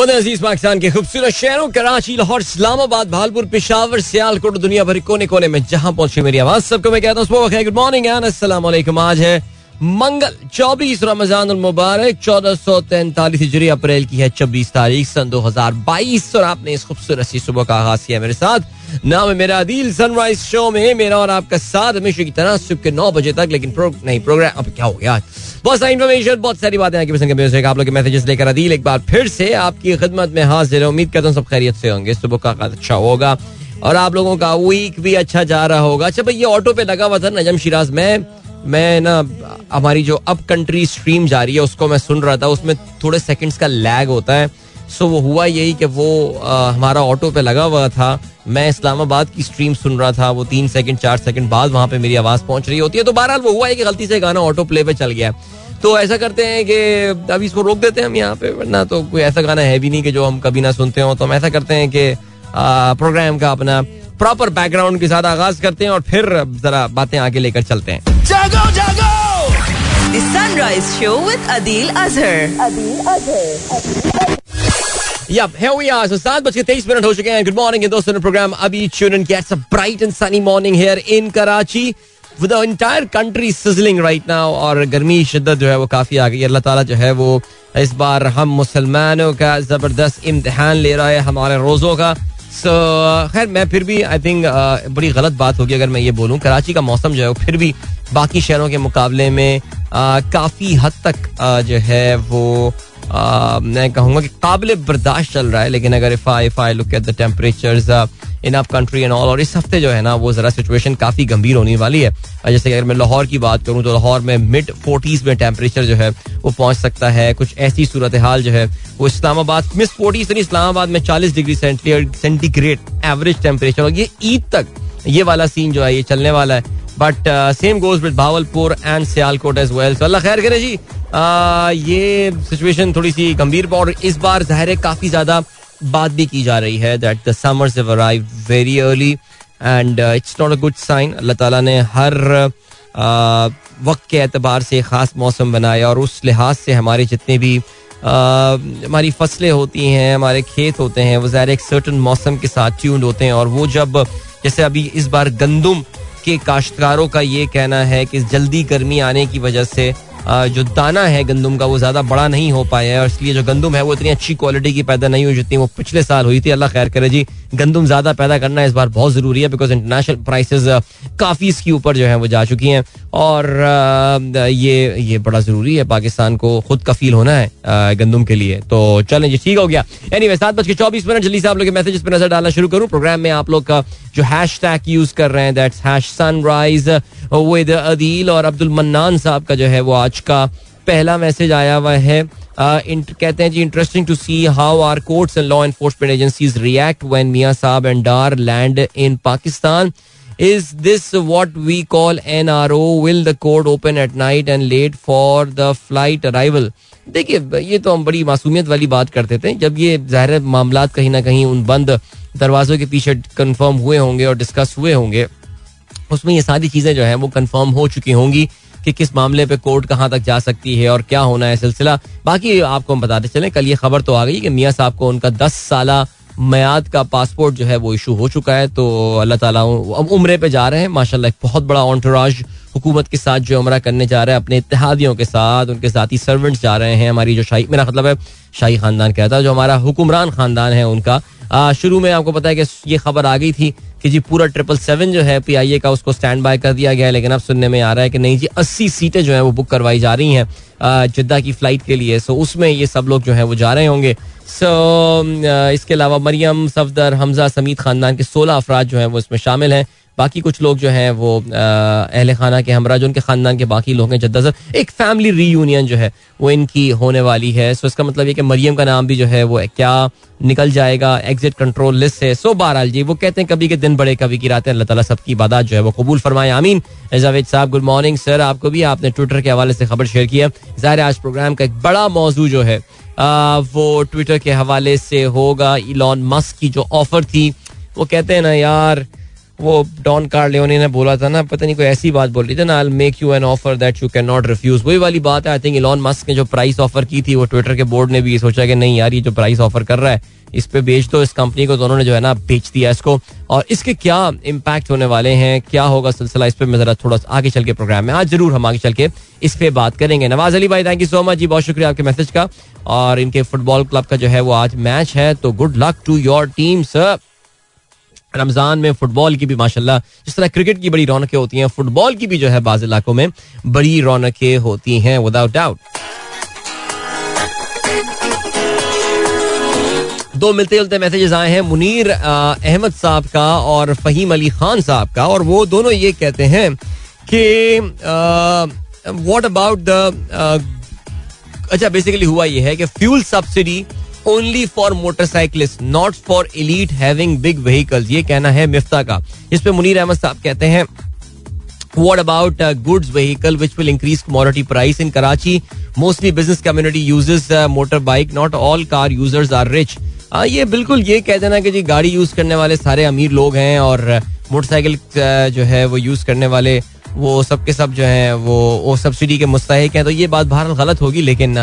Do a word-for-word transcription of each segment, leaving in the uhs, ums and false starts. वतन अजीज पाकिस्तान के खूबसूरत शहरों कराची, लाहौर, इस्लामाबाद, बहावलपुर, पेशावर, सियालकोट, दुनिया भर कोने कोने में जहां पहुंची मेरी आवाज, सबको मैं कहता हूँ गुड मॉर्निंग एंड अस्सलाम वालेकुम। आज है मंगल चौबीस रमजान मुबारक चौदह सौ तैंतालीस हिजरी, अप्रैल की है छब्बीस तारीख सन दो हजार बाईस, और आपने इस खूबसूरत सी सुबह का आगाज किया मेरे साथ। नाम है मेरा आदिल, सनराइज शो में मेरा और आपका साथ हमेशा की तरह सुबह के नौ बजे तक। लेकिन प्रो, नहीं प्रोग्राम अब क्या हो गया, बहुत सारी इन्फॉर्मेशन, बहुत सारी बातें आगे पसंद के आप लोग के मैसेजेस लेकर आदिल एक बार फिर से आपकी खिदमत में हाजिर है। उम्मीद करता हूँ सब खैरियत से होंगे, सुबह का आगाज अच्छा होगा और आप लोगों का वीक भी अच्छा जा रहा होगा। अच्छा भाई, ये ऑटो पे लगा हुआ था नजम शिराज में, मैं ना हमारी जो अप कंट्री स्ट्रीम जा रही है उसको मैं सुन रहा था, उसमें थोड़े सेकंड्स का लैग होता है। सो वो हुआ यही कि वो आ, हमारा ऑटो पे लगा हुआ था, मैं इस्लामाबाद की स्ट्रीम सुन रहा था, वो तीन सेकंड चार सेकंड बाद वहाँ पे मेरी आवाज़ पहुँच रही होती है। तो बहरहाल वो हुआ है कि गलती से गाना ऑटो प्ले पे चल गया। तो ऐसा करते हैं कि अभी इसको रोक देते हैं हम यहाँ पे, वरना तो कोई ऐसा गाना है भी नहीं कि जो हम कभी ना सुनते हों। तो हम ऐसा करते हैं कि प्रोग्राम का अपना प्रॉपर बैकग्राउंड के साथ आगाज करते हैं और फिर जरा बातें आगे लेकर चलते हैं। जागो जागो the sunrise show with Adeel Azhar. Adeel Azhar Yep, here we are. So, सात बज के तेईस मिनट हो चुके हैं। गुड मॉर्निंग दोस्तों, ने प्रोग्राम अभी ट्यून इन किया। It's a bright and sunny morning here in Karachi with the entire country sizzling right now, और गर्मी शिद्दत जो है वो काफी आ गई। अल्लाह ताला जो है वो इस बार हम मुसलमानों का जबरदस्त इम्तिहान ले रहा है, हमारे रोजों का। सो so, खैर मैं फिर भी आई थिंक uh, बड़ी गलत बात होगी अगर मैं ये बोलूँ कराची का मौसम जो है वो फिर भी बाकी शहरों के मुकाबले में uh, काफ़ी हद तक uh, जो है वो uh, मैं कहूँगा कि काबिल बर्दाश्त चल रहा है। लेकिन अगर if I if I look at the temperatures in our country and all, और इस हफ्ते जो है ना वो ज़रा सिचुएशन काफ़ी गंभीर होने वाली है। जैसे कि अगर मैं लाहौर की बात करूँ तो लाहौर में मिड फोर्टीज़ में टेम्परेचर जो है वो पहुँच सकता है। कुछ ऐसी सूरत हाल जो है वो इस्लामाबाद मिस फोर्टीज़ से नहीं, इस्लामाबाद में चालीस डिग्री सेंटीग्रेड एवरेज टेम्परेचर, और ये ईद तक ये वाला सीन जो है ये चलने वाला है। But same goes with Bahawalpur and Sialkot as well. तो अल्लाह खैर करे जी, uh, ये सिचुएशन थोड़ी सी गंभीर, और इस बार ज़ाहिर है काफ़ी ज़्यादा बात भी की जा रही है that the summers have arrived very early and it's not a good sign. अल्लाह ताला ने हर uh, वक्त के एतबार से ख़ास मौसम बनाया, और उस लिहाज से हमारे जितने भी uh, हमारी फसलें होती हैं, हमारे खेत होते हैं, वो ज़ाहिर एक सर्टन मौसम के साथ ट्यून्ड होते हैं। और वो जब जैसे अभी इस बार गंदम के काश्तकारों का ये कहना है कि जल्दी गर्मी आने की वजह से जो दाना है गंदम का वो ज़्यादा बड़ा नहीं हो पाया है, और इसलिए जो गंदम है वो इतनी अच्छी क्वालिटी की पैदा नहीं हुई जितनी वो पिछले साल हुई थी। अल्लाह खैर करे जी, गंदम ज़्यादा पैदा करना इस बार बहुत ज़रूरी है बिकॉज इंटरनेशनल प्राइसेस काफ़ी इसके ऊपर जो है वो जा चुकी हैं, और ये ये बड़ा ज़रूरी है, पाकिस्तान को खुद कफील होना है गंदम के लिए। तो चलें जी, ठीक हो गया। एनीवे, सात बज के चौबीस मिनट, जल्दी से आप लोग के मैसेजेस पर नज़र डालना शुरू करूँ। प्रोग्राम में आप लोग का जो हैश टैग यूज़ कर रहे हैं that's hash Sunrise with Adeel, और अब्दुल मन्नान साहब का जो है वो आज का पहला मैसेज आया हुआ है। Uh, int- कहते हैं जी, interesting to see how are courts and law enforcement agencies react when मियां साहब and Dar land in Pakistan. Is this what we call N R O? Will the court open at night and late for the flight arrival? देखिए, ये तो हम बड़ी मासूमियत वाली बात करते थे जब ये ज़ाहिर मामला कहीं ना कहीं उन बंद दरवाज़ों के पीछे कन्फर्म हुए होंगे और डिस्कस हुए होंगे, उसमें ये सारी चीज़ें जो हैं वो कन्फर्म हो चुकी होंगी कि किस मामले पे कोर्ट कहाँ तक जा सकती है और क्या होना है सिलसिला। बाकी आपको हम बताते चलें, कल ये खबर तो आ गई कि मियां साहब को उनका दस साल मियाद का पासपोर्ट जो है वो इशू हो चुका है। तो अल्लाह ताला, अब उम्रे पे जा रहे हैं माशाल्लाह, एक बहुत बड़ा ऑन्टराज हुकूमत के साथ जो उम्रा करने जा रहा है, अपने इत्तेहादियों के साथ, उनके साथी सर्वेंट्स जा रहे हैं। हमारी जो शाही, मेरा मतलब है शाही ख़ानदान कहता है, जो हमारा हुक्मरान ख़ानदान है उनका। आ, शुरू में आपको पता है कि ये खबर आ गई थी कि जी पूरा ट्रिपल सेवन जो है पी आई ए का, उसको स्टैंड बाय कर दिया गया है। लेकिन अब सुनने में आ रहा है कि नहीं जी, अस्सी सीटें जो हैं वो बुक करवाई जा रही हैं जिद्दा की फ़्लाइट के लिए। सो उसमें ये सब लोग जो हैं वो जा रहे होंगे। सो इसके अलावा मरियम सफदर, हमजा समीत ख़ानदान के सोलह अफराद जो हैं वो इसमें शामिल हैं। बाकी कुछ लोग जो हैं वो अहले खाना के हमरा, जो उनके ख़ानदान के बाकी लोग हैं जद्दा से, एक फैमिली रीयूनियन जो है वो इनकी होने वाली है। सो इसका मतलब ये कि मरियम का नाम भी जो है वो क्या निकल जाएगा एग्जिट कंट्रोल लिस्ट से। सो बहरहाल जी, वो कहते हैं कभी के दिन बड़े कभी की रातें। अल्लाह ताला सबकी इबादत जो है वो कबूल फरमाए, आमीन। जावेद साहब गुड मॉर्निंग सर, आपको भी, आपने ट्विटर के हवाले से खबर शेयर की है। ज़ाहिर आज प्रोग्राम का एक बड़ा मौजू जो है वो ट्विटर के हवाले से होगा, इलॉन मस्क की जो ऑफ़र थी। वो कहते हैं ना यार, वो डॉन कार्लियोनी ने बोला था ना, पता नहीं कोई ऐसी बात बोल रही थी ना, I will make you an offer that you can not refuse, वही वाली बात है. आई थिंक इलॉन मस्क ने जो प्राइस ऑफर की थी वो ट्विटर के बोर्ड ने भी सोचा कि नहीं यार ये जो प्राइस ऑफर कर रहा है इस पे बेच दो इस कंपनी को, दोनों ने जो है ना बेच दिया इसको. और इसके क्या इम्पैक्ट होने वाले हैं, क्या होगा सिलसिला, इस पर जरा थोड़ा आगे चल के प्रोग्राम में आज जरूर हम आगे चल के इस पे बात करेंगे. नवाज अली भाई थैंक यू सो मच जी, बहुत शुक्रिया आपके मैसेज का. और इनके फुटबॉल क्लब का जो है वो आज मैच है, तो good luck to your team sir. Ramzan में फुटबॉल की भी माशाल्लाह जिस तरह क्रिकेट की बड़ी रौनकें होती हैं, फुटबॉल की भी जो है बाज़ इलाकों में बड़ी रौनकें होती हैं विदाउट डाउट. दो मिलते जुलते मैसेजेस आए हैं मुनीर अहमद साहब का और फहीम अली खान साहब का, और वो दोनों ये कहते हैं कि व्हाट अबाउट द, अच्छा बेसिकली हुआ ये है कि fuel subsidy only for motorcyclist not for elite having big vehicles, ये कहना है मिफ्ता का. इस पे मुनीर अहमद साहब कहते हैं what about goods vehicle which will increase commodity price in Karachi, mostly business community uses motor bike, not all car users are rich. ये बिल्कुल ये कह देना कि जी गाड़ी यूज करने वाले सारे अमीर लोग हैं और मोटरसाइकिल जो है वो यूज करने वाले वो सब के सब जो हैं वो सब्सिडी के मुस्तहिक हैं, तो ये बात बहरहाल गलत होगी. लेकिन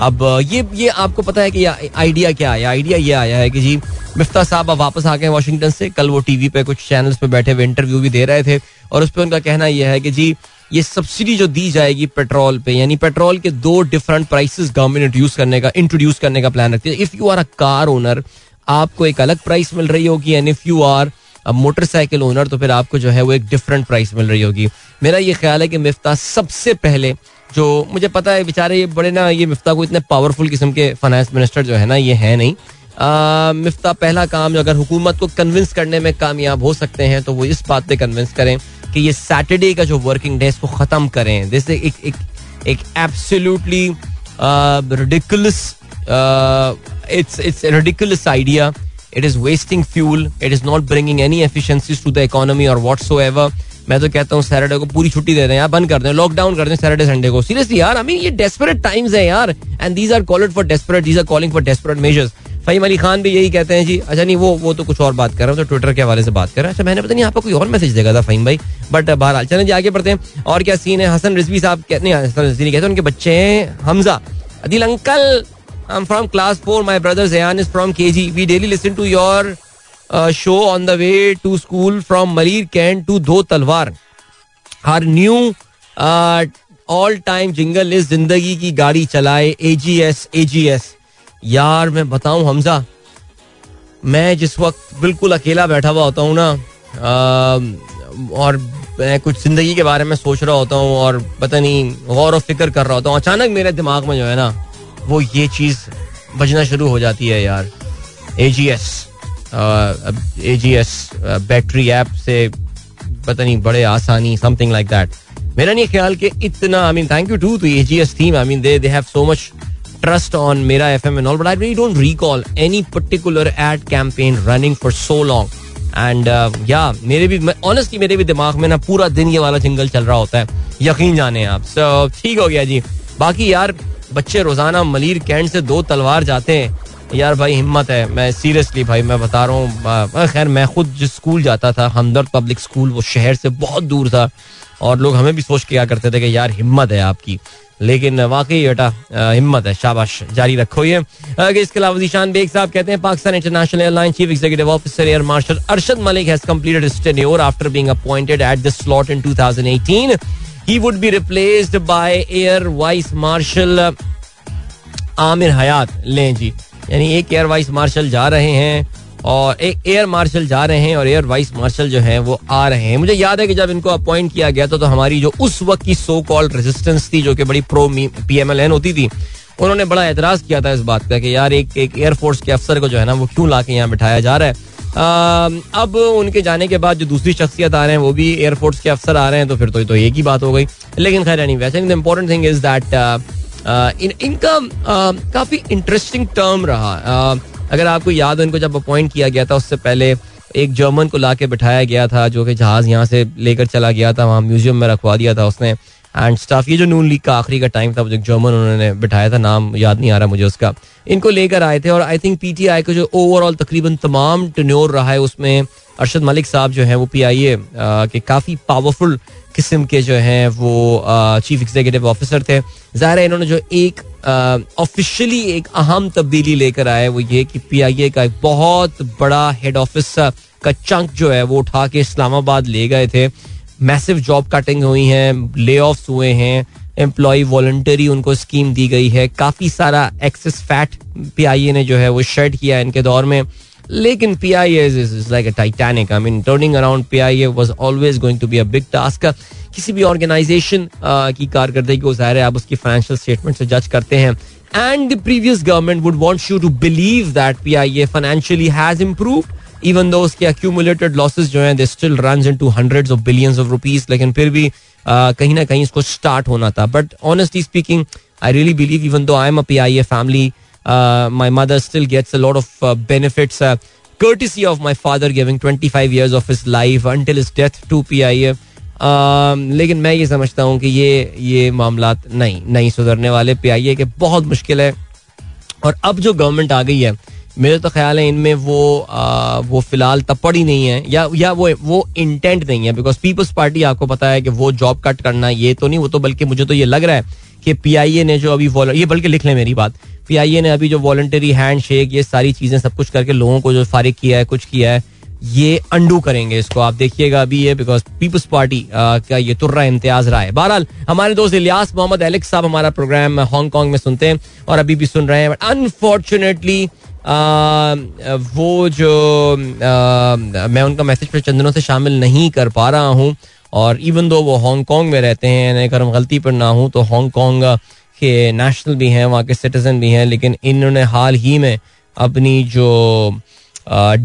अब ये ये आपको पता है कि आइडिया क्या आया, आइडिया ये आया है कि जी मिफ्ता साहब अब वापस आ गए वाशिंगटन से, कल वो टीवी पे कुछ चैनल्स पे बैठे हुए इंटरव्यू भी दे रहे थे और उस पर उनका कहना ये है कि जी ये सब्सिडी जो दी जाएगी पेट्रोल पे, यानी पेट्रोल के दो डिफरेंट प्राइसेस गवर्नमेंट यूज करने का इंट्रोड्यूस करने का प्लान रखती है. If you are a car owner आपको एक अलग प्राइस मिल रही होगी, and if you are a motorcycle owner तो फिर आपको जो है वो एक डिफरेंट प्राइस मिल रही होगी. मेरा ये ख्याल है कि मिफ्ता सबसे पहले, जो मुझे पता है बेचारे ये बड़े ना, ये मिफ्ता को इतने पावरफुल किस्म के फाइनेंस मिनिस्टर जो है ना ये है नहीं, आ, मिफ्ता पहला काम जो अगर हुकूमत को कन्विंस करने में कामयाब हो सकते हैं तो वो इस बात पे कन्विंस करें कि ये सैटरडे का जो वर्किंग डे इसको ख़त्म करें. जैसे एक एक एक absolutely ridiculous it's it's ridiculous idea, it is wasting fuel, it is not bringing any efficiencies to the economy और व्हाटसोएवर. मैं तो कहता हूँ सैटरडे को पूरी छुट्टी दे दें यार, बंद कर दें, लॉकडाउन कर दें सैटरडे संडे को. सीरियसली यार, आई मीन ये डेस्परेट टाइम्स है यार, and these are called for desperate, these are calling for desperate measures. Faheem Ali Khan भी यही कहते हैं जी. अच्छा नहीं, वो वो तो कुछ और बात कर रहा हूँ, तो ट्विटर के हवाले से बात कर रहा है. अच्छा मैंने पता नहीं आपको कोई और मैसेज देखा था फहीम भाई, बट बहरहाल चलें जी आगे बढ़ते हैं. और क्या सीन है, हसन रिजवी साहब कहते हैं, हसन रिजवी नहीं कहते, उनके बच्चे हैं Hamza. Adil uncle I am from class four, my brother Zayan is from KG, we daily listen to your show on the way to school from Malir cantt to Do Talwar. हर न्यू ऑल टाइम जिंगल इस जिंदगी की गाड़ी चलाए एजीएस एजीएस. यार मैं बताऊं हमजा, मैं जिस वक्त बिल्कुल अकेला बैठा हुआ होता हूँ ना आ, और मैं कुछ जिंदगी के बारे में सोच रहा होता हूँ और पता नहीं गौर और फिक्र कर रहा होता हूँ, अचानक मेरे दिमाग में जो है ना वो ये चीज़ बजना शुरू हो जाती है यार, एजीएस एजीएस बैटरी ऐप से पता नहीं बड़े आसानी समथिंग लाइक दैट. मेरा नहीं ख्याल कि इतना, I mean thank you to to AGS team, I mean they they have so much trust on Mera F M and all, but I really don't recall any particular ad campaign running for so long. And uh, yeah, मेरे भी honestly मेरे भी दिमाग में ना पूरा दिन ये वाला जिंगल चल रहा होता है, यकीन जाने आप. सो ठीक हो गया जी. बाकी यार बच्चे रोजाना मलीर कैंट से दो तलवार जाते हैं यार, भाई हिम्मत है. मैं सीरियसली भाई मैं बता रहा हूँ, खैर मैं खुद जिस स्कूल जाता था हमदर्द पब्लिक स्कूल, वो शहर से बहुत दूर था और लोग हमें भी सोच के क्या करते थे कि यार हिम्मत है आपकी, लेकिन वाकई बेटा हिम्मत है, शाबाश जारी रखो ये. इसके अलावा जीशान बेग साहब कहते हैं Pakistan international airline chief executive officer air marshal Arshad Malik has completed his tenure after being appointed at this slot in two thousand eighteen. He would be replaced by air vice marshal Aamir Hayat. लें जी, यानी एक एयर वाइस मार्शल जा रहे हैं और एक air marshal जा रहे हैं और एयर वाइस मार्शल जो है वो आ रहे हैं. मुझे याद है कि जब इनको अपॉइंट किया गया था तो हमारी जो उस वक्त की सो कॉल्ड रेजिस्टेंस थी जो कि बड़ी प्रो पीएमएलएन होती थी, उन्होंने बड़ा एतराज़ किया था इस बात का कि यार एक एक एयरफोर्स के अफसर को जो है ना वो क्यों ला के यहाँ बिठाया जा रहा है. आ, अब उनके जाने के बाद जो दूसरी शख्सियत आ रहे हैं वो भी एयरफोर्स के अफसर आ रहे हैं, तो फिर तो, तो एक ही बात हो गई. लेकिन खैर नहीं, वैसे the important thing is that इनका काफ़ी इंटरेस्टिंग टर्म रहा. अगर आपको याद हो, इनको जब अपॉइंट किया गया था उससे पहले एक जर्मन को लाके बिठाया गया था जो कि जहाज़ यहाँ से लेकर चला गया था, वहाँ म्यूजियम में रखवा दिया था उसने एंड स्टाफ. ये जो नून लीग का आखिरी का टाइम था, जो जर्मन उन्होंने बिठाया था, नाम याद नहीं आ रहा मुझे उसका, इनको लेकर आए थे. और आई थिंक पीटीआई को जो ओवरऑल तकरीबन तमाम टेन्योर रहा है उसमें अरशद मलिक साहब जो हैं वो पीआईए के काफ़ी पावरफुल किस्म के जो हैं वो चीफ एग्जीक्यूटिव ऑफिसर थे. ज़ाहिर है इन्होंने जो एक ऑफिशियली एक अहम तब्दीली लेकर आए वो ये कि पीआईए का एक बहुत बड़ा हेड ऑफिस का चंक जो है वो उठा के इस्लामाबाद ले गए थे. मैसिव जॉब कटिंग हुई हैं, ले ऑफ्स हुए हैं, एम्प्लॉई वॉलंटरी उनको स्कीम दी गई है, काफ़ी सारा एक्सेस फैट पीआईए ने जो है वो शेड किया है इनके दौर में. लेकिन PIA is like a Titanic. I mean turning around PIA was always going to be a big task. किसी भी ऑर्गेनाइजेशन की कारकर्दगी को ज़ाहिर है आप उसकी फाइनेंशियल स्टेटमेंट से जज करते हैं. And the previous government would want you to believe that PIA financially has improved even though उसके एक्यूमुलेटेड लॉसेस जो हैं they still runs into hundreds of billions of rupees. लेकिन फिर भी कहीं ना कहीं इसको स्टार्ट होना था. But honestly speaking I really believe even though I am a PIA family, my mother still gets a lot of uh, benefits uh, courtesy of my father giving twenty-five years of his life until his death to P I A. लेकिन मैं ये समझता हूँ कि ये ये मामलात नहीं नहीं सुधरने वाले. P I A के बहुत मुश्किल है और अब जो गवर्नमेंट आ गई है मेरे तो ख्याल है इनमें वो uh, वो फिलहाल तपड़ ही नहीं है या या वो वो इंटेंट नहीं है. बिकॉज पीपल्स पार्टी आपको पता है कि वो जॉब कट करना ये तो नहीं, वो तो बल्कि मुझे तो ये लग रहा है कि पीआईए ने जो अभी ये बल्कि लिख लें मेरी बात, पीआईए ने अभी जो वॉलंटरी हैंडशेक ये सारी चीज़ें सब कुछ करके लोगों को जो फारिग किया है कुछ किया है ये अंडू करेंगे. इसको आप देखिएगा अभी ये बिकॉज पीपल्स पार्टी का ये तुर्रा इम्तियाज रहा है. बहरहाल हमारे दोस्त इलियास मोहम्मद एलिक साहब हमारा प्रोग्राम हांगकॉन्ग में सुनते हैं और अभी भी सुन रहे हैं. बट अनफॉर्चुनेटली वो जो आ, मैं उनका मैसेज पर चंदनों से शामिल नहीं कर पा रहा हूँ. और इवन दो वो हांगकॉन्ग में रहते हैं, अगर हम गलती पर ना हूँ तो हांगकॉन्ग के नेशनल भी हैं, वहाँ के सिटीजन भी हैं, लेकिन इन्होंने हाल ही में अपनी जो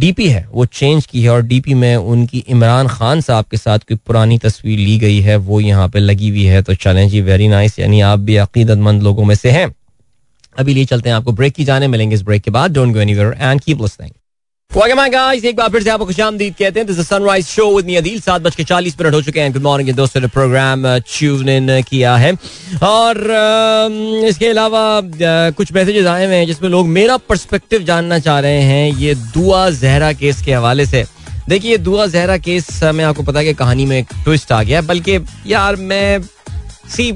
डीपी है वो चेंज की है और डीपी में उनकी इमरान खान साहब के साथ कोई पुरानी तस्वीर ली गई है वो यहाँ पे लगी हुई है. तो चलें जी, वेरी नाइस, यानी आप भी अकीदतमंद लोगों में से हैं. अभी लिए चलते हैं आपको ब्रेक की जाने, मिलेंगे इस ब्रेक के बाद. Don't go anywhere and keep listening. Welcome my guys, एक बार फिर से आपको खुशामदीद कहते हैं. This is sunrise show with me Adil. सात बज के चालीस मिनट हो चुके हैं. गुड मॉर्निंग दोस्तों, ने प्रोग्राम ट्यून इन किया है और इसके अलावा कुछ मैसेजेस आए हुए हैं जिसमें लोग मेरा पर्सपेक्टिव जानना चाह रहे हैं ये दुआ जहरा केस के हवाले से. देखिए, दुआ जहरा केस में आपको पता है कि कहानी में एक ट्विस्ट आ गया. बल्कि यार मैं सी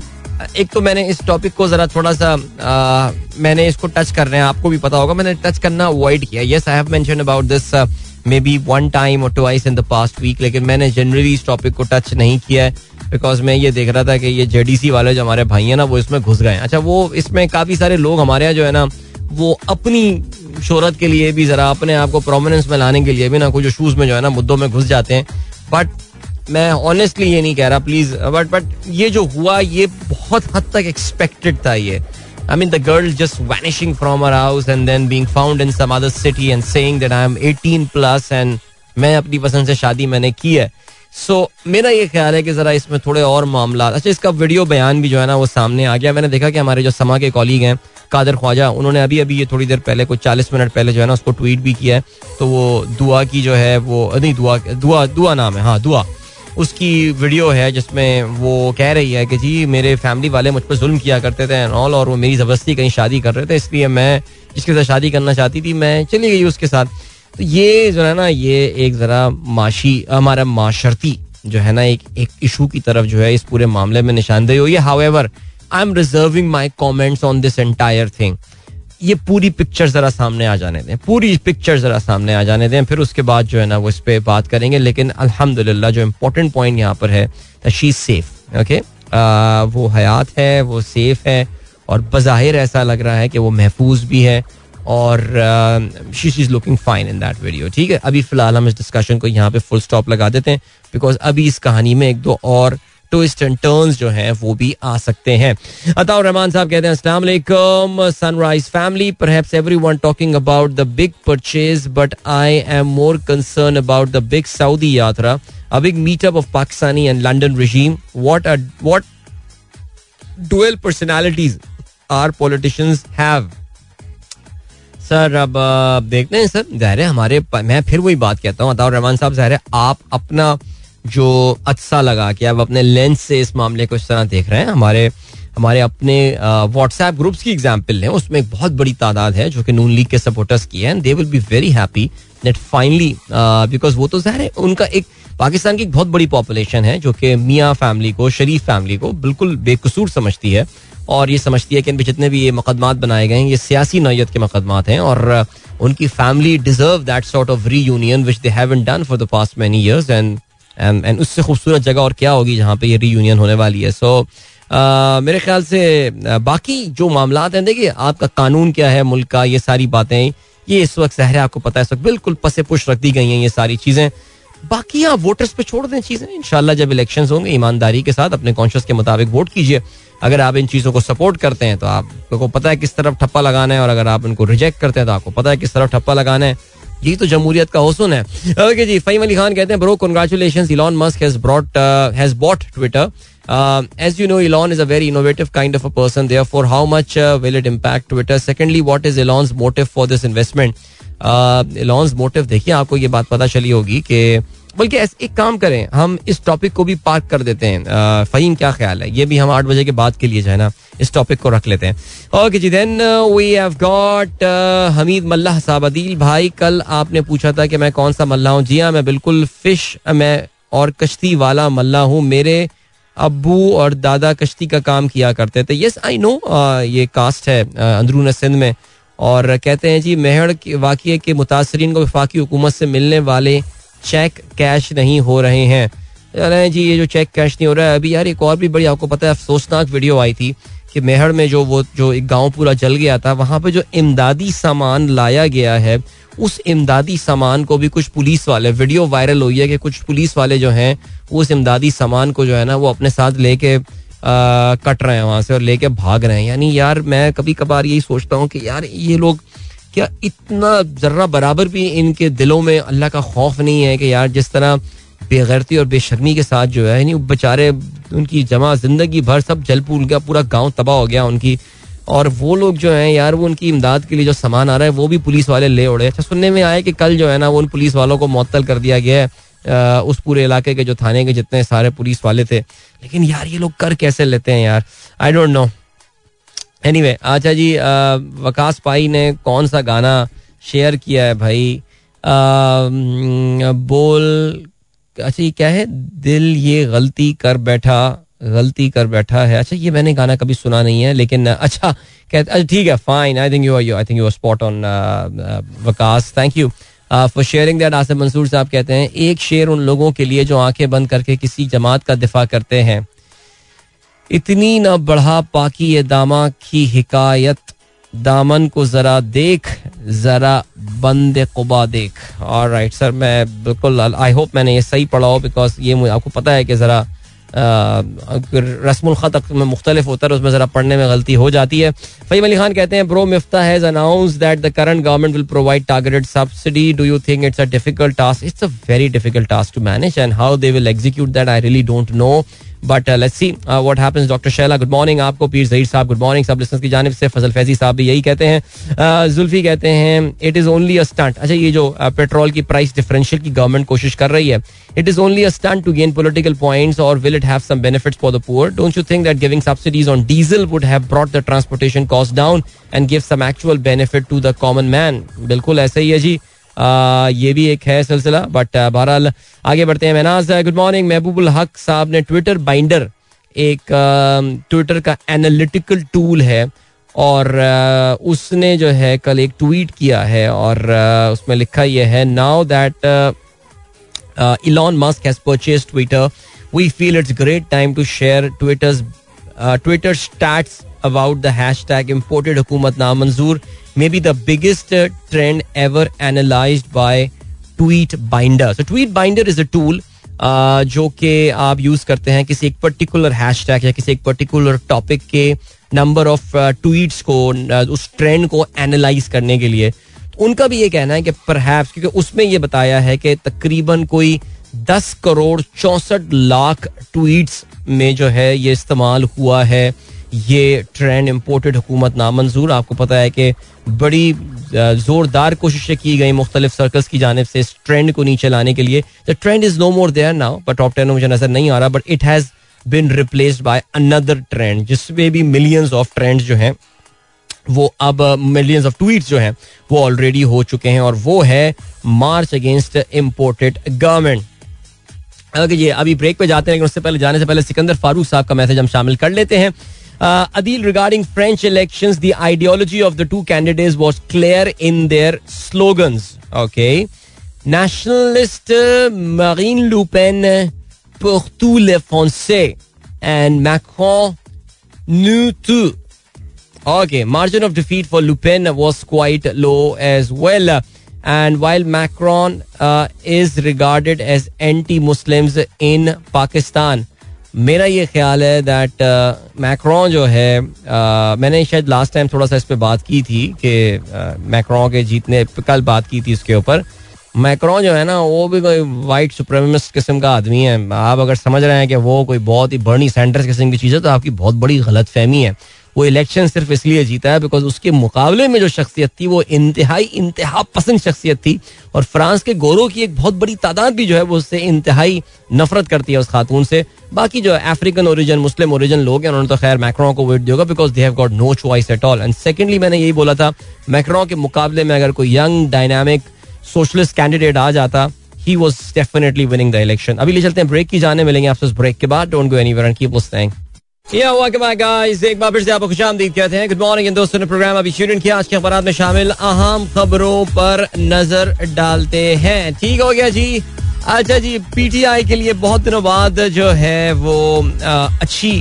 एक तो मैंने इस टॉपिक को ज़रा थोड़ा सा आ, मैंने इसको टच कर रहे हैं, आपको भी पता होगा मैंने टच करना अवॉइड किया. Yes I have mention about this may be one time और twice in the past week, लेकिन मैंने जनरली इस टॉपिक को टच नहीं किया है बिकॉज मैं ये देख रहा था कि ये जेडीसी वाले जो हमारे भाई हैं ना वो इसमें घुस गए हैं. अच्छा, वो इसमें काफ़ी सारे लोग हमारे यहाँ जो है ना वो अपनी शोहरत के लिए भी ज़रा अपने आप को प्रोमिनेंस में लाने के लिए भी ना कुछ इशूज़ में जो है ना मुद्दों में घुस जाते हैं. बट मैं ऑनेस्टली ये नहीं कह रहा, प्लीज़, बट बट ये जो हुआ ये बहुत हद तक एक्सपेक्टेड था. ये I mean the girl just vanishing from her house and then being found in some other city and saying that I am eighteen plus and मैं अपनी पसंद से शादी मैंने की है. सो मेरा ये ख्याल है कि ज़रा इसमें थोड़े और मामला. अच्छा, इसका वीडियो बयान भी जो है ना वो सामने आ गया. मैंने देखा कि हमारे जो समा के कॉलीग हैं कादिर ख्वाजा, उन्होंने अभी अभी ये थोड़ी देर पहले कुछ चालीस मिनट पहले जो है ना उसको ट्वीट भी किया है. तो वो दुआ की जो है वो नहीं दुआ दुआ दुआ नाम है, हाँ दुआ, उसकी वीडियो है जिसमें वो कह रही है कि जी मेरे फैमिली वाले मुझ पर जुल्म किया करते थे एंड ऑल, और वो मेरी ज़बरदस्ती कहीं शादी कर रहे थे, इसलिए मैं जिसके साथ शादी करना चाहती थी मैं चली गई उसके साथ. तो ये जो है ना ये एक ज़रा माशी हमारा माशरती जो है ना एक एक इशू की तरफ जो है इस पूरे मामले में निशानदेही हुई है. However I am reserving my comments on this entire thing. ये पूरी पिक्चर ज़रा सामने आ जाने दें, पूरी पिक्चर ज़रा सामने आ जाने दें, फिर उसके बाद जो है ना वो इस पर बात करेंगे. लेकिन अल्हम्दुलिल्लाह जो इम्पोर्टेंट पॉइंट यहाँ पर है that she is safe. Okay, वो हयात है, वो सेफ है और बज़ाहिर ऐसा लग रहा है कि वो महफूज भी है और she is looking fine in that video. ठीक है, अभी फ़िलहाल हम इस डिस्कशन को यहाँ पर फुल स्टॉप लगा देते हैं बिकॉज अभी इस कहानी में एक दो और ट्विस्ट एंड टर्न्स जो हैं वो भी आ सकते हैं. अताउर रहमान साहब कहते हैं अस्सलाम वालेकुम sunrise family, perhaps everyone talking about the big purchase but I am more concern about the big Saudi यात्रा, a big meetup of Pakistani and London regime. What are what dual personalities are politicians have. Sir अब देखते हैं sir, ज़ाहिर है हमारे, मैं फिर वही बात कहता हूँ अताउर रहमान साहब, ज़ाहिर है आप अपना जो अच्छा लगा कि आप अपने लेंस से इस मामले को इस तरह देख रहे हैं. हमारे हमारे अपने व्हाट्सएप ग्रुप्स की एग्जाम्पल है, उसमें एक बहुत बड़ी तादाद है जो कि नून लीग के सपोर्टर्स की है. And they will be very happy that finally, because वो तो ज़ाहिर है उनका एक पाकिस्तान की एक बहुत बड़ी पॉपुलेशन है जो कि मियाँ फैमिली को, शरीफ फैमिली को बिल्कुल बेकसूर समझती है और ये समझती है कि इन पर जितने भी ये मुकदमात बनाए गए हैं ये सियासी नौयत के मुकदमात हैं और उनकी family deserve that sort of reunion which they haven't done for the past many years. And and उससे खूबसूरत जगह और क्या होगी जहाँ पे ये री यूनियन होने वाली है. सो so, मेरे ख्याल से बाकी जो मामलात हैं, देखिए आपका कानून क्या है मुल्क का, ये सारी बातें ये इस वक्त ज़ाहिर है आपको पता है इस वक्त बिल्कुल पसे पुश रख दी गई हैं ये सारी चीज़ें. बाकी आप वोटर्स पे छोड़ दें चीज़ें, इंशाल्लाह जब इलेक्शंस होंगे ईमानदारी के साथ अपने कॉन्शियस के मुताबिक वोट कीजिए. अगर आप इन चीज़ों को सपोर्ट करते हैं तो आपको पता है किस तरफ ठप्पा लगाना है और अगर आप इनको रिजेक्ट करते हैं तो आपको पता है किस तरफ ठप्पा लगाना है. यही तो जमहूरियत का हुस्न है. ओके जी, फहीम अली खान कहते हैं bro congratulations, Elon Musk has brought has bought Twitter. As you know Elon is a very innovative kind of a person, therefore how much will it impact Twitter. Secondly, what is Elon's motive for this investment. Elon's motive देखिए आपको ये बात पता चली होगी कि बल्कि एक काम करें हम इस टॉपिक को भी पार्क कर देते हैं. फ़हीम क्या ख्याल है, ये भी हम आठ बजे के बाद के लिए जो है ना इस टॉपिक को रख लेते हैं. ओके जी, then we have got Hameed Malla साहब. आदिल भाई कल आपने पूछा था कि मैं कौन सा मल्ला हूँ. जी हाँ, मैं बिल्कुल फिश मैं और कश्ती वाला मल्ला हूँ. मेरे अब्बू और दादा कश्ती का काम किया करते थे. यस आई नो, ये कास्ट है अंदरून सिंध में. और कहते हैं जी मेहड़ के वाक़े के मुतासरीन को वफाकी हुकूमत से मिलने वाले चेक कैश नहीं हो रहे हैं. जी ये जो चेक कैश नहीं हो रहा है अभी, यार एक और भी बड़ी आपको पता है अफसोसनाक वीडियो आई थी कि मेहर में जो वो जो एक गांव पूरा जल गया था, वहाँ पे जो इमदादी सामान लाया गया है उस इमदादी सामान को भी कुछ पुलिस वाले, वीडियो वायरल हुई है कि कुछ पुलिस वाले जो हैं उस इमदादी सामान को जो है ना वो अपने साथ लेके कट रहे हैं वहाँ से और लेके भाग रहे हैं. यानी यार मैं कभी कभार यही सोचता हूँ कि यार ये लोग क्या इतना जर्रा बराबर भी इनके दिलों में अल्लाह का खौफ नहीं है कि यार जिस तरह बेगैरती और बेशर्मी के साथ जो है नहीं बेचारे उनकी जमा जिंदगी भर सब जल पूल गया, पूरा गांव तबाह हो गया उनकी, और वो लोग जो हैं यार वो उनकी इमदाद के लिए जो सामान आ रहा है वो भी पुलिस वाले ले उड़े. अच्छा, सुनने में आया कि कल जो है ना वो उन पुलिस वालों को मुअत्तल कर दिया गया है, उस पूरे इलाके के जो थाने के जितने सारे पुलिस वाले थे. लेकिन यार ये लोग कर कैसे लेते हैं यार, आई डोंट नो. एनीवे, अच्छा जी, वकास पाई ने कौन सा गाना शेयर किया है भाई, बोल. अच्छा ये क्या है, दिल ये गलती कर बैठा, गलती कर बैठा है. अच्छा ये मैंने गाना कभी सुना नहीं है लेकिन अच्छा कहते ठीक है, fine. I think you are you I think you are spot on Waqas, thank you for sharing that. Asif Mansoor साहब कहते हैं एक शेर उन लोगों के लिए जो आंखें बंद करके किसी जमात का दिफा करते हैं. इतनी न बढ़ा पाकी ये दामा की हिकायत, दामन को ज़रा देख ज़रा बंदे कुबा देख. ऑलराइट सर, मैं बिल्कुल आई होप मैंने ये सही पढ़ा हो, बिकॉज ये मुझे आपको पता है कि ज़रा रस्मुल ख़त में मुख्तलिफ होता है, उसमें ज़रा पढ़ने में गलती हो जाती है. फ़हीम अली खान कहते हैं bro Miftah has announce that the current government will provide targeted subsidy, do you think it's a difficult task. It's a very difficult task to manage and how they will execute that I really don't know, but let's see what happens. Doctor Shaila good morning आपको, पीर ज़हीर साहब good morning, सब listeners की जानिब से. फजल फैजी साहब भी यही कहते हैं. जुल्फी कहते हैं it is only a stunt. अच्छा ये जो पेट्रोल की प्राइस डिफरेंशियल की गवर्नमेंट कोशिश कर रही है, it is only a stunt to gain political points और will it have some benefits for the poor. Don't you think that giving subsidies on diesel would have brought the transportation cost down and give some actual benefit to the common man. बिल्कुल ऐसा ही है जी, ये भी एक है सिलसिला, but बहरहाल आगे बढ़ते हैं. Mahnaz good morning. महबूबुल हक साहब ने ट्विटर बाइंडर एक ट्विटर का एनालिटिकल टूल है और उसने जो है कल एक ट्वीट किया है और उसमें लिखा यह है now that Elon Musk has purchase Twitter we feel it's great time to share Twitter's Twitter stats about the hashtag imported हुकूमत नामंजूर may be the biggest trend ever analyzed by Tweet Binder. So Tweet Binder is a tool uh, जो कि आप use करते हैं किसी एक particular hashtag या किसी एक पर्टिकुलर टॉपिक के नंबर ऑफ ट्वीट्स को, उस ट्रेंड को एनालाइज करने के लिए. तो उनका भी ये कहना है कि परहैप्स, क्योंकि उसमें ये बताया है कि तकरीबन कोई दस करोड़ चौंसठ लाख ट्वीट्स में जो है ये इस्तेमाल हुआ है ये ट्रेंड इम्पोर्टेड हुकूमत नामंजूर. आपको पता है कि बड़ी जोरदार कोशिशें की गई मुख्तलिफ सर्कल्स की जानिब से इस ट्रेंड को नीचे लाने के लिए. The trend is no more there now, but top ten में मुझे नजर नहीं आ रहा, but it has been replaced by another trend, जिसमें भी मिलियंस ऑफ ट्रेंड्स जो हैं वो अब मिलियंस ऑफ ट्वीट्स जो हैं वो ऑलरेडी हो चुके हैं, और वो है मार्च अगेंस्ट इम्पोर्टेड गारमेंट. अगर ये अभी ब्रेक पे जाते हैं, लेकिन उससे पहले जाने से पहले सिकंदर फारूक साहब का मैसेज हम शामिल कर लेते हैं. Adil, regarding French elections, the ideology of the two candidates was clear in their slogans. Okay. Nationalist Marine Le Pen, pour tous les Français, and Macron, nous tous. Okay. Margin of defeat for Le Pen was quite low as well. And while Macron uh, is regarded as anti-Muslims in Pakistan, मेरा ये ख्याल है that Macron जो है, मैंने शायद last time थोड़ा सा इस पर बात की थी कि मैक्रॉन के जीतने, कल बात की थी इसके ऊपर. मैक्रॉन जो है ना वो भी कोई वाइट सुप्रीमिस्ट किस्म का आदमी है. आप अगर समझ रहे हैं कि वो कोई बहुत ही बर्नी सैंडर्स किस्म की चीज़ है तो आपकी बहुत बड़ी गलतफहमी है. वो इलेक्शन सिर्फ इसलिए जीता है बिकॉज उसके मुकाबले में जो शख्सियत थी वो इंतहाई इंतहा पसंद शख्सियत थी, और फ्रांस के गोरों की एक बहुत बड़ी तादाद भी जो है वो उससे इंतहाई नफरत करती है, उस खातून से. बाकी जो अफ्रीकन ओरिजिन, मुस्लिम ओरिजिन लोग हैं, उन्होंने तो खैर मैक्रॉन को वोट दिया because they have got no choice at all. And secondly, मैंने यही बोला था, मैक्रॉन के मुकाबले में अगर कोई यंग डायनामिक सोशलिस्ट कैंडिडेट आ जाता, he was definitely winning the election. अभी ले चलते हैं ब्रेक की जाने, मिलेंगे आपसे ब्रेक के बाद. Don't go anywhere and keep listening. यह हुआ कि माय गाइस, एक बार फिर से आपको खुशामदीद कहते हैं. Good morning. इन दोस्तों ने प्रोग्राम अभी स्टूडेंट किया. आज के अखबार में शामिल अहम खबरों पर नजर डालते हैं. ठीक हो गया जी. अच्छा जी, पीटीआई के लिए बहुत दिनों बाद जो है वो आ, अच्छी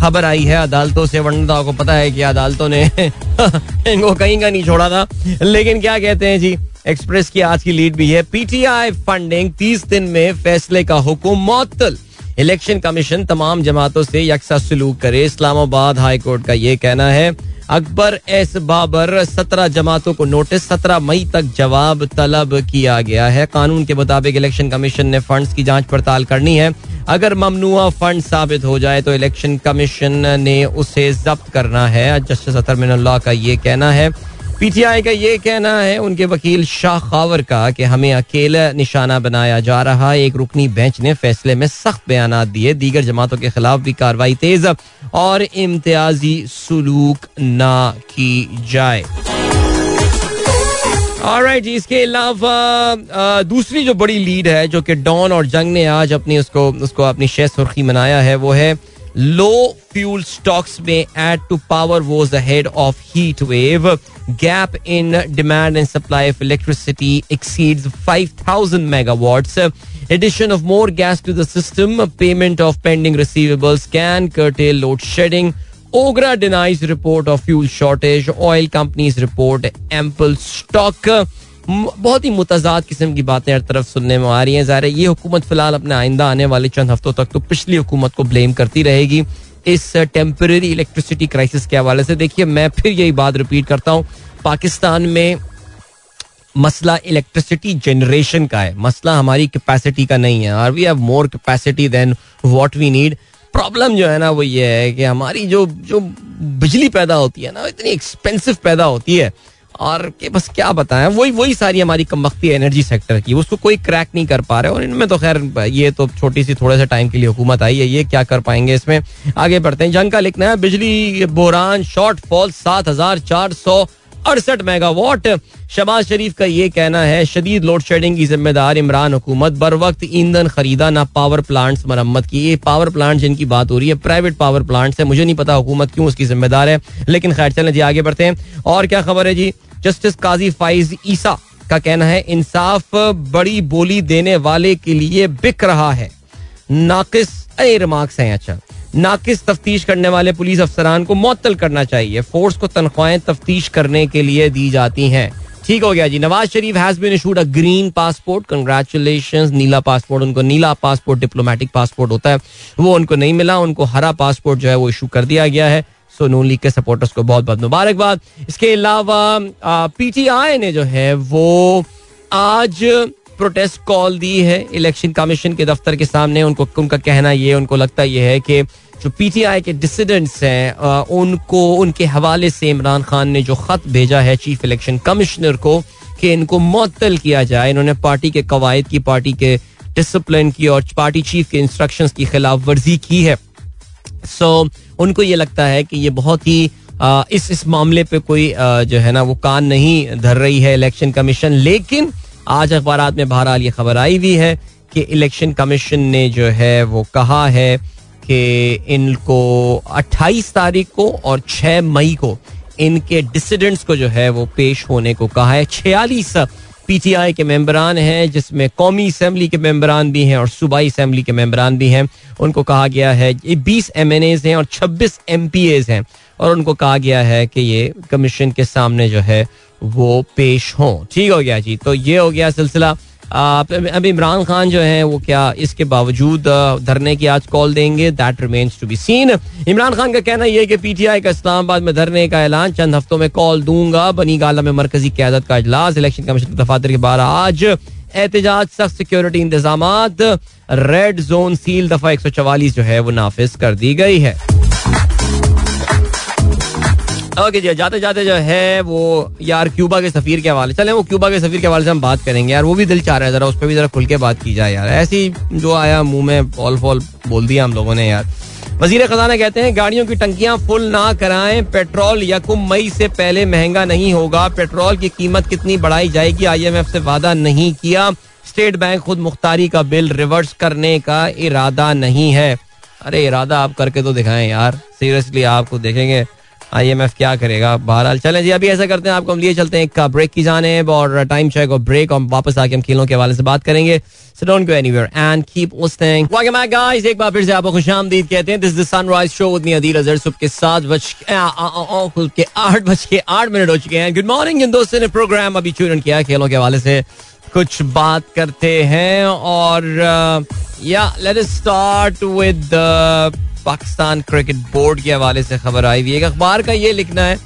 खबर आई है अदालतों से. वरना आपको पता है कि अदालतों ने इनको कहीं का नहीं छोड़ा था. लेकिन क्या कहते हैं जी, एक्सप्रेस की आज की लीड भी है, पीटीआई फंडिंग तीस दिन में फैसले का हुक्म मुअत्तल, इलेक्शन कमीशन तमाम जमातों से यकसा सलूक करे, इस्लामाबाद हाई कोर्ट का ये कहना है. अकबर एस बाबर, सत्रह जमातों को नोटिस, सत्रह मई तक जवाब तलब किया गया है. कानून के मुताबिक इलेक्शन कमीशन ने फंड्स की जांच पड़ताल करनी है. अगर ममनुआ फंड साबित हो जाए तो इलेक्शन कमीशन ने उसे जब्त करना है, जस्टिस अतरमिनुल्लाह का ये कहना है. पीटीआई का ये कहना है, उनके वकील शाह खावर का, कि हमें अकेला निशाना बनाया जा रहा है. एक रुकनी बेंच ने फैसले में सख्त बयान दिए, दीगर जमातों के खिलाफ भी कार्रवाई तेज और इम्तियाजी सलूक ना की जाए. ऑलराइट जी, इसके अलावा दूसरी जो बड़ी लीड है जो कि डॉन और जंग ने आज अपनी उसको उसको अपनी शह सुर्खी बनाया है, वो है लो फ्यूल स्टॉक्स में add to power woes ahead of heat wave, gap in demand and supply of electricity exceeds five thousand megawatts, addition of more gas to the system, payment of pending receivables can curtail load shedding, OGRA denies report of fuel shortage, oil companies report ample stock. बहुत ही मुतजाद किस्म की बातें हर तरफ सुनने में आ रही हैं. ज़ाहिर है ये हुकूमत फिलहाल अपने आइंदा आने वाले चंद हफ्तों तक तो पिछली हुकूमत को ब्लेम करती रहेगी इस टेम्परेरी इलेक्ट्रिसिटी क्राइसिस के हवाले से. देखिए, मैं फिर यही बात रिपीट करता हूँ, पाकिस्तान में मसला इलेक्ट्रिसिटी जनरेशन का है, मसला हमारी कैपेसिटी का नहीं है. Are we have more capacity than what we need. Problem जो है ना वो ये है कि हमारी जो जो बिजली पैदा होती है ना इतनी एक्सपेंसिव पैदा होती है, और के बस क्या बताएं, वही वही सारी हमारी कमबख्ती एनर्जी सेक्टर की, उसको कोई क्रैक नहीं कर पा रहे. और इनमें तो खैर ये तो छोटी सी थोड़े से टाइम के लिए हुकूमत आई है, ये क्या कर पाएंगे. इसमें आगे बढ़ते हैं. जंग का लिखना है, बिजली बोरान शॉर्टफॉल सात हजार चार सौ अड़सठ मेगावाट. शबाज शरीफ का ये कहना है, शदीद लोड शेडिंग की जिम्मेदार इमरान हुकूमत, बर वक्त ईंधन खरीदा, ना पावर प्लांट्स मरम्मत की. ये पावर प्लांट जिनकी बात हो रही है प्राइवेट पावर प्लांट्स है, मुझे नहीं पता हुकूमत क्यों उसकी जिम्मेदार है, लेकिन खैर चलें जी आगे बढ़ते हैं. और क्या खबर है जी, जस्टिस काजी फाइज ईसा का कहना है, इंसाफ बड़ी बोली देने वाले के लिए बिक रहा है, नाकिस ए रिमार्क्स हैं. अच्छा, नाकिस तफ्तीश करने वाले पुलिस अफसरान को मुअत्तल करना चाहिए, फोर्स को तनख्वाहें तफ्तीश करने के लिए दी जाती हैं. ठीक हो गया जी. Nawaz Sharif has been issued a green passport, congratulations. नीला पासपोर्ट, उनको नीला पासपोर्ट डिप्लोमेटिक पासपोर्ट होता है, वो उनको नहीं मिला, उनको हरा पासपोर्ट जो है वो इशू कर दिया गया है. सो नून लीग के सपोर्टर्स को बहुत बहुत मुबारकबाद. इसके अलावा पीटीआई ने जो है वो आज प्रोटेस्ट कॉल दी है इलेक्शन कमीशन के दफ्तर के सामने. उनको उनका कहना ये, उनको लगता ये है कि जो पीटीआई के डिसिडेंट्स हैं आ, उनको उनके हवाले से इमरान खान ने जो खत भेजा है चीफ इलेक्शन कमिश्नर को कि इनको मुअत्तल किया जाए. इन्होंने पार्टी के कवायद की, पार्टी के डिसिप्लिन की और पार्टी चीफ के इंस्ट्रक्शंस की खिलाफ वर्जी की है. सो so, उनको ये लगता है कि ये बहुत ही आ, इस इस मामले पे कोई आ, जो है ना वो कान नहीं धर रही है इलेक्शन कमीशन. लेकिन आज अखबारात में बहरहाल ये खबर आई हुई है कि इलेक्शन कमीशन ने जो है वो कहा है कि इनको अट्ठाईस तारीख को और छः मई को इनके डिसिडेंट्स को जो है वो पेश होने को कहा है. छियालीस पीटीआई के मेंबरान हैं जिसमें कौमी असम्बली के मेंबरान भी हैं और सूबाई असम्बली के मेंबरान भी हैं. उनको कहा गया है बीस एमएनएज हैं और छब्बीस एमपीएज हैं और उनको कहा गया है कि ये कमीशन के सामने जो है वो पेश हों. ठीक हो गया जी. तो ये हो गया सिलसिला. अब इमरान खान जो है वो क्या इसके बावजूद धरने की आज कॉल देंगे, that remains to be seen. Imran Khan का कहना यह है कि पीटीआई का इस्लामाबाद में धरने का ऐलान, चंद हफ्तों में कॉल दूंगा. बनी गाला में मरकजी क़यादत का इजलास, इलेक्शन कमीशन के दफातर के बाहर आज एहतजाज, सख्त सिक्योरिटी इंतजाम, रेड जोन सील, दफा एक सौ चवालीस जो है वो नाफिज कर दी गई है. ओके जी, जाते जाते जो है वो यार क्यूबा के सफीर के हवाले चले. वो क्यूबा के सफीर के हवाले से हम बात करेंगे यार, वो भी दिल चाह रहा है जरा उस पर भी जरा खुल के बात की जाए यार. ऐसी जो आया मुंह में ऑल फॉल बोल दिया हम लोगों ने यार. वजीर खजाना कहते हैं गाड़ियों की टंकियां फुल ना कराएं, पेट्रोल यकम मई से पहले महंगा नहीं होगा. पेट्रोल की कीमत कितनी बढ़ाई जाएगी आईएमएफ से वादा नहीं किया. स्टेट बैंक खुद मुख्तारी का बिल रिवर्स करने का इरादा नहीं है. अरे इरादा आप करके तो दिखाएं यार, सीरियसली आपको देखेंगे आईएमएफ क्या करेगा. बहरहाल चलें जी, अभी ऐसा करते हैं आपको हम लिए चलते हैं एक ब्रेक की जानेब और टाइम चेक और ब्रेक, और वापस आके हम खेलों के हवाले से बात करेंगे. So don't go anywhere and keep listening. Welcome back guys, एक बार फिर से आपको खुशामदीद कहते हैं. This is the sunrise show with me Adil Azhar. सुबह के सात बज के आठ बज के आठ मिनट हो चुके हैं. गुड मॉर्निंग जिन दोस्तों ने प्रोग्राम अभी ट्यून इन किया, खेलों के हवाले से कुछ बात करते हैं. और या let us start with Pakistan cricket board के हवाले से खबर आई हुई है. अखबार का ये लिखना है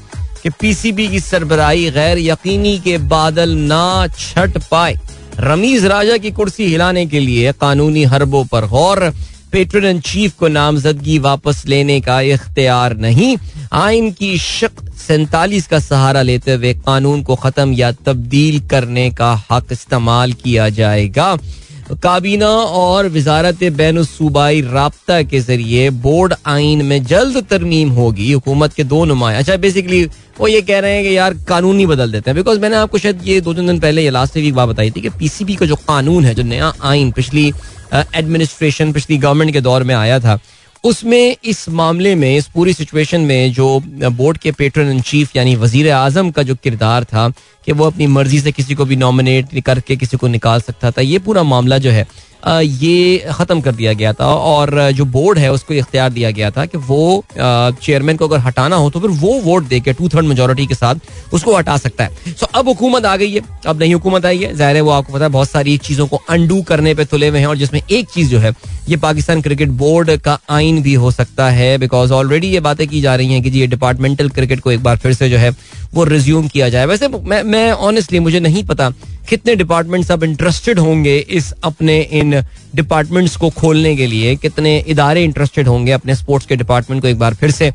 कि पीसीबी की सरबराही गैर यकीनी के बादल ना छट पाए. रमीज राजा की कुर्सी हिलाने के लिए कानूनी हरबों पर गौर. पेट्रन इन चीफ को नामजदगी वापस लेने का इख्तियार नहीं. आइन की शक सैंतालीस का सहारा लेते हुए कानून को खत्म या तब्दील करने का हक इस्तेमाल किया जाएगा. काबीना और वजारत बैन सूबाई राब्ता के जरिए बोर्ड आइन में जल्द तरमीम होगी. हुकूमत के दो नुमाया, अच्छा बेसिकली वो ये कह रहे हैं कि यार कानून ही बदल देते हैं. बिकॉज मैंने आपको शायद ये दो तीन दिन पहले ये लास्ट वीक बात बताई थी कि पीसीबी का जो कानून है, जो नया आइन पिछली एडमिनिस्ट्रेशन पिछली गवर्नमेंट के दौर में आया था, उसमें इस मामले में इस पूरी सिचुएशन में जो बोर्ड के पेट्रन इन चीफ यानी वजीर आजम का जो किरदार था कि वो अपनी मर्जी से किसी को भी नॉमिनेट करके किसी को निकाल सकता था, ये पूरा मामला जो है ये ख़त्म कर दिया गया था. और जो बोर्ड है उसको इख्तियार दिया गया था कि वो चेयरमैन को अगर हटाना हो तो फिर वो वोट दे के टू थर्ड मेजोरिटी के साथ उसको हटा सकता है. सो अब हुकूमत आ गई है, अब नई हुकूमत आई है, ज़ाहिर है वो आपको पता है बहुत सारी चीज़ों को अंडू करने पर तुले हुए हैं. और जिसमें एक चीज़ जो है ये पाकिस्तान क्रिकेट बोर्ड का आइन भी हो सकता है. बिकॉज ऑलरेडी ये बातें की जा रही हैं कि जी ये डिपार्टमेंटल क्रिकेट को एक बार फिर से जो है वो रिज्यूम किया जाए. वैसे मैं ऑनेस्टली मुझे नहीं पता कितने डिपार्टमेंट्स अब इंटरेस्टेड होंगे इस अपने इन डिपार्टमेंट्स को खोलने के लिए, कितने इदारे इंटरेस्टेड होंगे अपने स्पोर्ट्स के डिपार्टमेंट को एक बार फिर से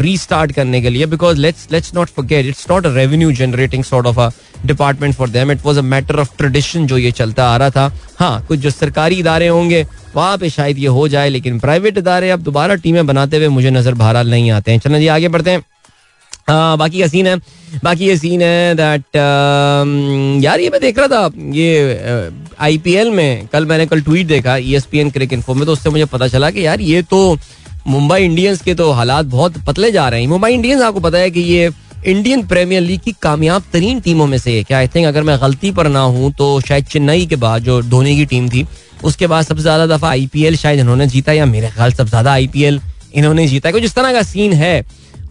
रीस्टार्ट करने के लिए. Because let's let's not forget it's not a revenue generating sort of a department for them. It was a matter of tradition जो ये चलता आ रहा था. हाँ, कुछ जो सरकारी इदारे होंगे वहाँ पे शायद ये हो जाए, लेकिन प्राइवेट इदारे अब दोबारा टीमें बनाते हुए मुझे नज़र बहरहाल नहीं आते हैं. चलो जी आगे बढ़ते हैं. हाँ, बाकी हसीन है बाकी ये सीन है दैट यार ये मैं देख रहा था ये आईपीएल में कल मैंने कल ट्वीट देखा ईएसपीएन क्रिकेट इन्फो में, तो उससे मुझे पता चला कि यार ये तो मुंबई इंडियंस के तो हालात बहुत पतले जा रहे हैं. मुंबई इंडियंस आपको पता है कि ये इंडियन प्रीमियर लीग की कामयाब तरीन टीमों में से एक है. आई थिंक अगर मैं गलती पर ना हूँ तो शायद चेन्नई के बाद जो धोनी की टीम थी उसके बाद सबसे ज़्यादा दफ़ा आईपीएल शायद इन्होंने जीता, या मेरे ख्याल सबसे ज़्यादा आईपीएल इन्होंने जीता, कुछ इस तरह का सीन है.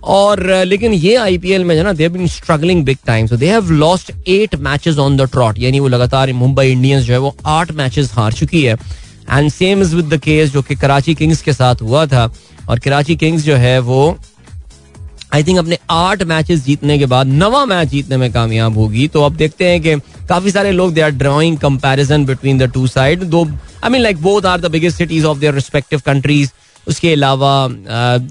और लेकिन ये आईपीएल में जो ना they have been struggling big time, so they have lost eight matches on the trot. यानी वो लगातार मुंबई इंडियंस जो है वो आठ मैचेस हार चुकी है. And same is with the case जो कि कराची किंग्स के साथ हुआ था. और कराची किंग्स जो है वो आई थिंक अपने आठ मैचेस जीतने के बाद नवा मैच जीतने में कामयाब होगी. तो अब देखते हैं कि काफी सारे लोग they are drawing comparison between the two side. Though I mean like both are the biggest cities of their respective countries. उसके अलावा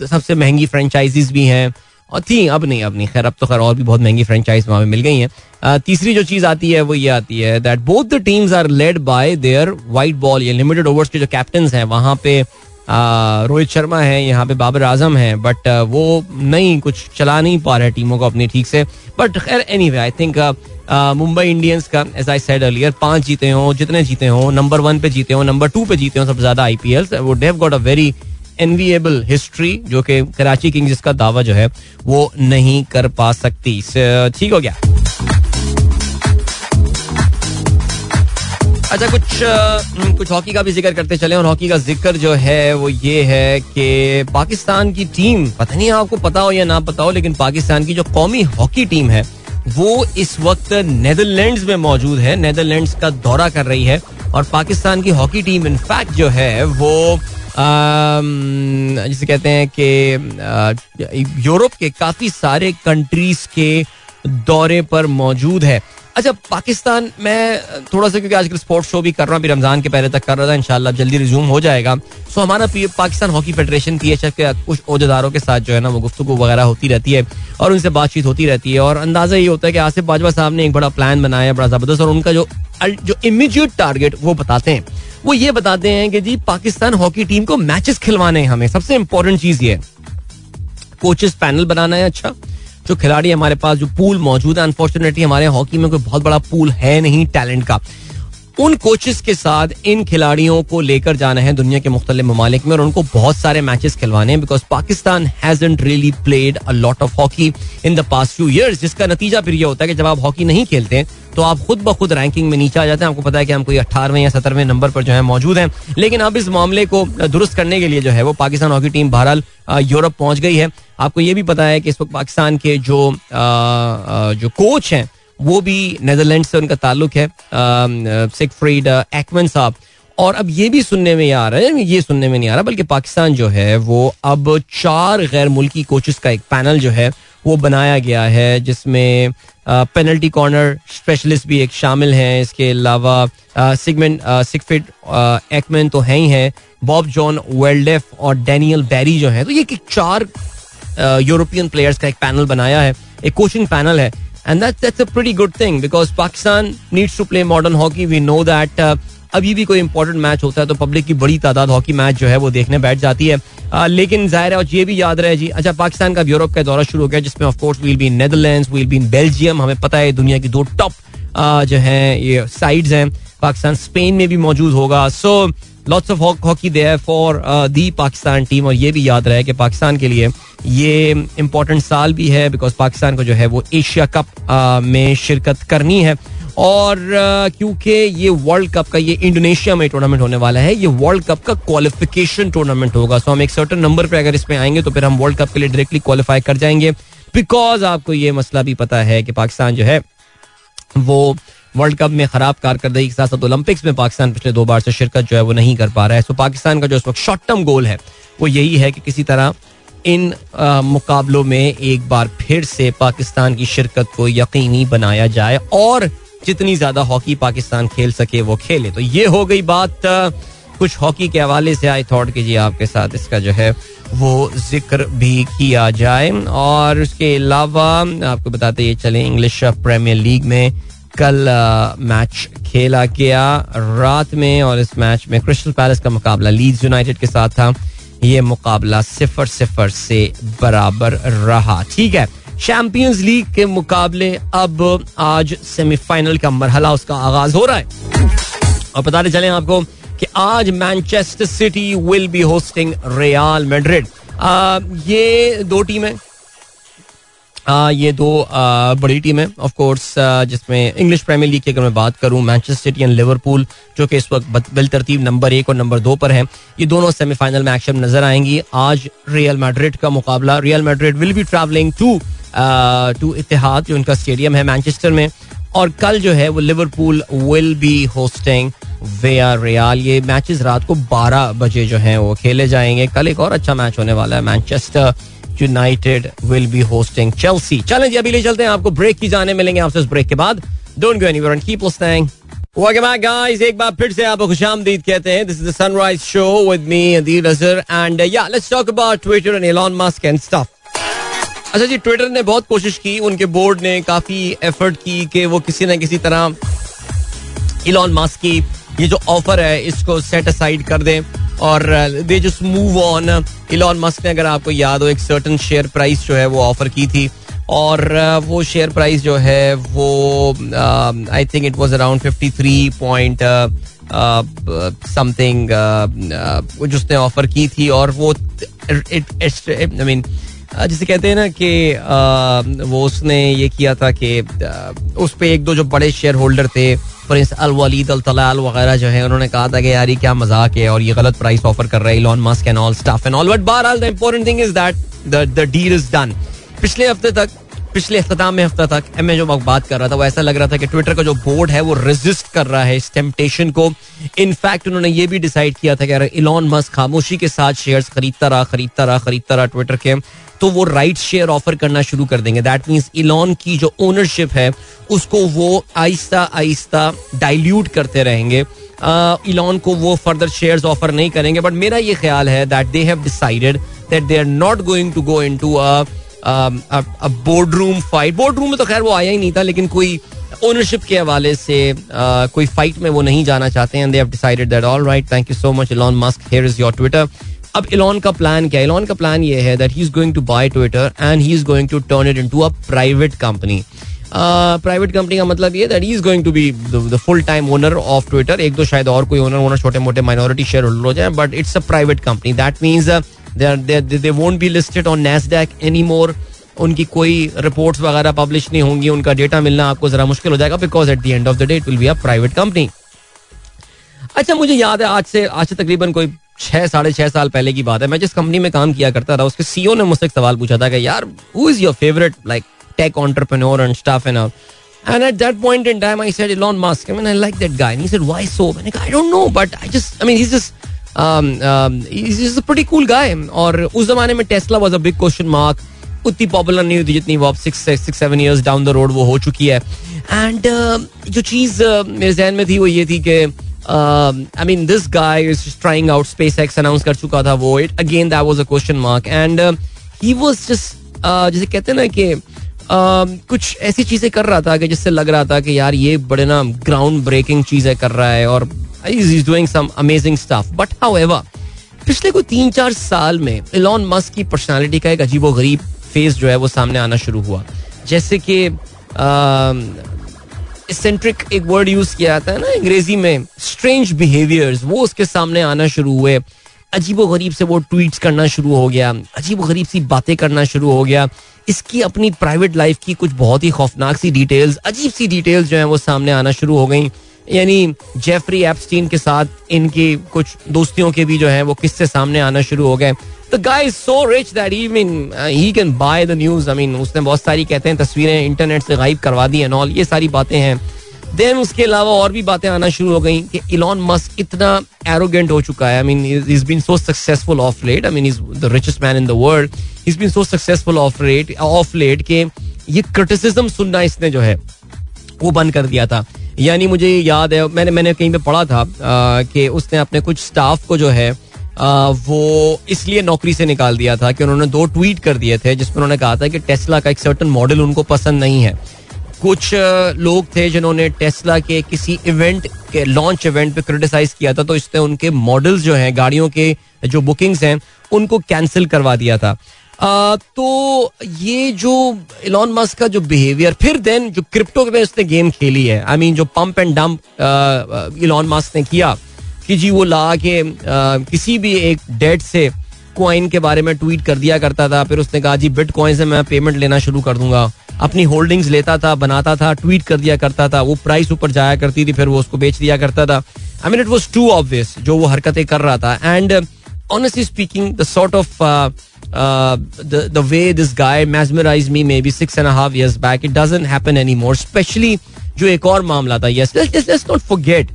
सबसे महंगी फ्रेंचाइजीज भी हैं और थी, अब नहीं अब नहीं खैर अब तो खैर और भी बहुत महंगी फ्रेंचाइज वहाँ पे मिल गई हैं. तीसरी जो चीज़ आती है वो ये आती है that both the teams are led by their white ball या लिमिटेड ओवर्स के जो कैप्टन्स हैं, वहाँ पे रोहित शर्मा हैं, यहाँ पे बाबर आजम हैं, बट वो नहीं कुछ चला नहीं पा रहे टीमों को अपनी ठीक से. बट खैर anyway I think Mumbai Indians का एज आई सेड अर्लियर पांच जीते हों जितने जीते हों नंबर वन पे जीते हों नंबर टू पे जीते हों सबसे ज्यादा आईपीएल वो they've got a very enviable history जो कि कराची किंग्स जिसका दावा जो है वो नहीं कर पा सकती. ठीक हो गया. अच्छा कुछ कुछ हॉकी का भी जिक्र करते चले और हॉकी का जिक्र जो है वो ये है कि पाकिस्तान की टीम पता नहीं आपको पता हो या ना पता हो लेकिन पाकिस्तान की जो कौमी हॉकी टीम है वो इस वक्त नेदरलैंड्स में मौजूद है, नेदरलैंड्स का दौरा कर रही है और पाकिस्तान की हॉकी टीम इनफैक्ट जो है वो जिसे कहते हैं कि यूरोप के काफ़ी सारे कंट्रीज के दौरे पर मौजूद है. अच्छा पाकिस्तान मैं थोड़ा सा क्योंकि आजकल स्पोर्ट्स शो भी कर रहा हूँ, अभी रमज़ान के पहले तक कर रहा था, इंशाल्लाह जल्दी रिज्यूम हो जाएगा. सो हमारा Pakistan hockey federation P H F के कुछ ओहदेदारों के साथ जो है ना वो गुफ्तगू वगैरह होती रहती है और उनसे बातचीत होती रहती है और अंदाज़ा ये होता है कि आसिफ बाजवा साहब ने एक बड़ा प्लान बनाया बड़ा ज़बरदस्त और उनका जो जो इमीडिएट टारगेट वो बताते हैं वो ये बताते हैं कि जी पाकिस्तान हॉकी टीम को मैचेस खिलवाने हैं, हमें सबसे इंपॉर्टेंट चीज़ ये कोचेस पैनल बनाना है. अच्छा जो खिलाड़ी हमारे पास जो पूल मौजूद है अनफॉर्चुनेटली हमारे हॉकी में कोई बहुत बड़ा पूल है नहीं टैलेंट का, उन कोचेस के साथ इन खिलाड़ियों को लेकर जाना है दुनिया के मुख्तलिफ ममालिक में और उनको बहुत सारे मैचेस खिलवाने हैं because Pakistan hasn't really played a lot of hockey in the past few years जिसका नतीजा फिर ये होता है कि जब आप हॉकी नहीं खेलते हैं तो आप खुद ब खुद रैंकिंग में नीचे आ जाते हैं. आपको पता है कि हम कोई अट्ठारहवें या सत्रहवें नंबर पर जो है मौजूद हैं लेकिन अब इस मामले को दुरुस्त करने के लिए जो है वो पाकिस्तान हॉकी टीम बहरहाल यूरोप पहुंच गई है. आपको ये भी पता है कि इस वक्त पाकिस्तान के जो जो कोच हैं वो भी नेदरलैंड से उनका ताल्लुक है, सिगफ्रीड एक्मन साहब. और अब ये भी सुनने में आ रहा है, ये सुनने में नहीं आ रहा बल्कि पाकिस्तान जो है वो अब चार गैर मुल्की कोचेस का एक पैनल जो है वो बनाया गया है जिसमें पेनल्टी कॉर्नर स्पेशलिस्ट भी एक शामिल हैं. इसके अलावा सिगमेंट सिगफ्रीड एक्मन तो हैं ही हैं, बॉब जॉन वेल्डेफ और डैनियल बैरी जो हैं. तो ये कि चार यूरोपियन प्लेयर्स का एक पैनल बनाया है, एक कोचिंग पैनल है. And that's, that's a pretty good thing because Pakistan needs to play modern hockey. We know that uh, अभी भी कोई इंपॉर्टेंट मैच होता है तो पब्लिक की बड़ी तादाद हॉकी मैच जो है वो देखने बैठ जाती है. uh, लेकिन जाहिर है और ये भी याद रहे जी. अच्छा पाकिस्तान का यूरोप का दौरा शुरू हो गया जिसमें of course we'll be in Netherlands, we'll be in Belgium. हमें पता है दुनिया की दो टॉप uh, जो हैं ये साइड्स हैं. पाकिस्तान स्पेन में भी मौजूद होगा. So lots of hockey there for the Pakistan team. और ये भी याद रहे कि पाकिस्तान के लिए ये इम्पोर्टेंट साल भी है बिकॉज पाकिस्तान को जो है वो एशिया कप uh, में शिरकत करनी है. और uh, क्योंकि ये वर्ल्ड कप का ये इंडोनेशिया में टूर्नामेंट होने वाला है, ये वर्ल्ड कप का क्वालिफिकेशन टूर्नामेंट होगा. सो हम एक सर्टन नंबर पे अगर इसमें आएंगे तो फिर हम वर्ल्ड कप के लिए डायरेक्टली क्वालिफाई कर जाएंगे बिकॉज आपको ये मसला भी पता है कि पाकिस्तान जो है वो वर्ल्ड कप में खराब कारकर्दगी के साथ साथ ओलंपिक्स में पाकिस्तान पिछले दो बार से शिरकत जो है वो नहीं कर पा रहा है. सो पाकिस्तान का जो इस वक्त शॉर्ट टर्म गोल है वो यही है कि किसी तरह इन आ, मुकाबलों में एक बार फिर से पाकिस्तान की शिरकत को यकीनी बनाया जाए और जितनी ज्यादा हॉकी पाकिस्तान खेल सके वो खेले. तो ये हो गई बात आ, कुछ हॉकी के हवाले से. आई थॉट कि जी आपके साथ इसका जो है वो जिक्र भी किया जाए. और उसके अलावा आपको बताते ये चले इंग्लिश प्रीमियर लीग में कल मैच खेला गया रात में और इस मैच में क्रिस्टल पैलेस का मुकाबला लीड्स यूनाइटेड के साथ था. ये मुकाबला सिफर सिफर से बराबर रहा. ठीक है. चैंपियंस लीग के मुकाबले अब आज सेमीफाइनल का मरहला उसका आगाज हो रहा है और बताते चलें आपको कि आज Manchester City will be hosting Real Madrid. ये दो टीमें आ, ये दो आ, बड़ी टीम है ऑफ कोर्स जिसमें इंग्लिश प्रीमियर लीग की अगर मैं बात करूं मैनचेस्टर सिटी एंड लिवरपूल जो कि इस वक्त बिलतरतीब नंबर एक और नंबर दो पर है, ये दोनों सेमीफाइनल में एक्शन नजर आएंगी. आज रियल मैड्रिड का मुकाबला, Real Madrid will be travelling to to Etihad जो उनका स्टेडियम है मैनचेस्टर में. और कल जो है वो Liverpool will be hosting Villarreal. ये मैचेस रात को बारह बजे जो हैं वो खेले जाएंगे. कल एक और अच्छा मैच होने वाला है, Manchester United will be hosting Chelsea. चलें जी अभी ले चलते हैं आपको ब्रेक की जाने, मिलेंगे आपसे इस ब्रेक के बाद. Don't go anywhere and keep listening. Welcome back guys, एक बार फिर से आपको खुशामदीद कहते हैं. This is the sunrise show with me Adeel Azhar and yeah let's talk about Twitter and Elon Musk and stuff. अच्छा जी ट्विटर ने बहुत कोशिश की, उनके बोर्ड ने काफी एफर्ट की कि वो किसी ना किसी तरह एलन मस्क की ये जो ऑफर है इसको सेट असाइड कर दें और they just move on. Elon Musk ने, अगर आपको याद हो, एक सर्टन शेयर प्राइस जो है वो ऑफर की थी और वो शेयर प्राइस जो है वो I think it was around fifty three point something जिसने ऑफर की थी. और वो आई मीन जिसे कहते हैं ना कि वो उसने ये किया था कि उस पर एक दो जो बड़े शेयर होल्डर थे, प्रिंस अल वलीद अल तलाल वगैरह जो है, उन्होंने कहा था कि यार ये क्या मजाक है और ये गलत प्राइस ऑफर कर रहा है Elon Musk and all stuff and all. But बहरहाल the important thing is that the deal is done. पिछले हफ्ते तक, पिछले अख्ताम में हफ्ता तक मैं जो बात कर रहा था, वो ऐसा लग रहा था कि ट्विटर का जो बोर्ड है वो रेजिस्ट कर रहा है इस टेम्पटेशन को. इनफैक्ट उन्होंने ये भी डिसाइड किया था कि अगर इलॉन मस्क खामोशी के साथ शेयर्स खरीदता रहा खरीदता रहा खरीदता रहा ट्विटर के, तो वो राइट शेयर ऑफर करना शुरू कर देंगे. दैट मीन्स इलॉन की जो ओनरशिप है उसको वो आहिस्ता आहिस्ता डाइल्यूट करते रहेंगे. इलॉन को वो फर्दर शेयर्स ऑफर नहीं करेंगे. बट मेरा ये ख्याल है that they have decided that they are not going to go into a board room fight. Board room में तो खैर वो आया ही नहीं था, लेकिन कोई ओनरशिप के हवाले से कोई फाइट में वो नहीं जाना चाहते हैं. They have decided that all right, thank you so much Elon Musk, here is your Twitter. अब इलॉन का प्लान क्या है? इलॉन का प्लान ये है that he is going to buy Twitter and he is going to turn it into a private company. Private company का मतलब ये that he is going to be the full time owner of Twitter. एक दो शायद और कोई owner owner छोटे मोटे माइनॉरिटी शेयर होल्डर हो जाए, but it's a private company. That means they won't be listed on Nasdaq any more. उनकी कोई रिपोर्ट्स वगैरह पब्लिश नहीं होंगी, उनका डेटा मिलना आपको जरा मुश्किल हो जाएगा because at the end of the day it will be a private company. अच्छा, मुझे याद है आज से आज से तकरीबन कोई छः साढ़े छः साल पहले की बात है. मैं जिस कंपनी में काम किया करता था उसके सीईओ ने मुझसे एक सवाल पूछा था कि यार who is your favourite like tech entrepreneur and stuff and all. And at that point in time, I said Elon Musk. I mean, I like that guy. And he said, why so? मैंने कहा, I don't know, but I just, I mean, he's just, um, um, he's just a pretty cool guy. और उस जमाने में Tesla was a big question mark. उतनी popular नहीं हुई जितनी वो अब six six seven years down the road वो हो चुकी है. एंड uh, जो चीज़ uh, मेरे जहन में थी वो ये थी कि I mean this guy is trying out. SpaceX announce कर चुका था वो. It again that was a question mark. And he was just जैसे कहते हैं ना कि Uh, कुछ ऐसी चीज़ें कर रहा था कि जिससे लग रहा था कि यार ये बड़े ना ग्राउंड ब्रेकिंग चीज़ें कर रहा है और is doing some amazing stuff. But however पिछले कोई तीन चार साल में इलॉन मस्क की पर्सनालिटी का एक अजीबोगरीब फेस जो है वो सामने आना शुरू हुआ. जैसे कि एक्सेंट्रिक एक वर्ड यूज़ किया जाता है ना अंग्रेजी में, स्ट्रेंज बिहेवियर्स, वो उसके सामने आना शुरू हुए. अजीबोगरीब से वो ट्वीट्स करना शुरू हो गया, अजीबोगरीब सी बातें करना शुरू हो गया. इसकी अपनी प्राइवेट लाइफ की कुछ बहुत ही खौफनाक सी डिटेल्स, अजीब सी डिटेल्स जो हैं वो सामने आना शुरू हो गई. यानी जेफरी एपस्टीन के साथ इनकी कुछ दोस्तियों के भी जो हैं वो किस्से सामने आना शुरू हो गए. The guy is so rich that he mean he can buy the news. I mean उसने बहुत सारी कहते हैं तस्वीरें इंटरनेट से गायब करवा दी एंड ऑल, ये सारी बातें हैं. देन उसके अलावा और भी बातें आना शुरू हो गई कि इलॉन मस्क इतना एरोगेंट हो चुका है. I mean he is been so successful of late. I mean he is the richest man in the world. He is been so successful of late of late के ये criticism सुनना इसने जो है वो बंद कर दिया था. यानी मुझे याद है मैंने मैंने कहीं पे पढ़ा था कि उसने अपने कुछ स्टाफ को जो है आ, वो इसलिए नौकरी से निकाल दिया था कि उन्होंने दो ट्वीट कर दिए थे जिसमें उन्होंने कहा था कि टेस्ला का एक सर्टन मॉडल उनको पसंद नहीं है. कुछ लोग थे जिन्होंने टेस्ला के किसी इवेंट के लॉन्च इवेंट पे क्रिटिसाइज किया था, तो इसने उनके मॉडल्स जो हैं गाड़ियों के जो बुकिंग्स हैं उनको कैंसिल करवा दिया था. आ, तो ये जो इलॉन मस्क का जो बिहेवियर, फिर देन जो क्रिप्टो में उसने गेम खेली है. आई I मीन mean, जो pump and dump Elon Musk ने किया कि जी वो ला के किसी भी एक डेट से कॉइन के बारे में ट्वीट कर दिया करता था, फिर उसने कहा जी बिटकॉइन से मैं पेमेंट लेना शुरू कर दूंगा, अपनी होल्डिंग्स लेता था, बनाता था, ट्वीट कर दिया करता था, वो प्राइस ऊपर जाया करती थी, फिर वो उसको बेच दिया करता था. I mean it was too obvious जो वो हरकतें कर रहा था. And honestly speaking the sort of the way this guy mesmerise me maybe six and half years back, it doesn't happen anymore. Specially जो एक और मामला था, yes let's not forget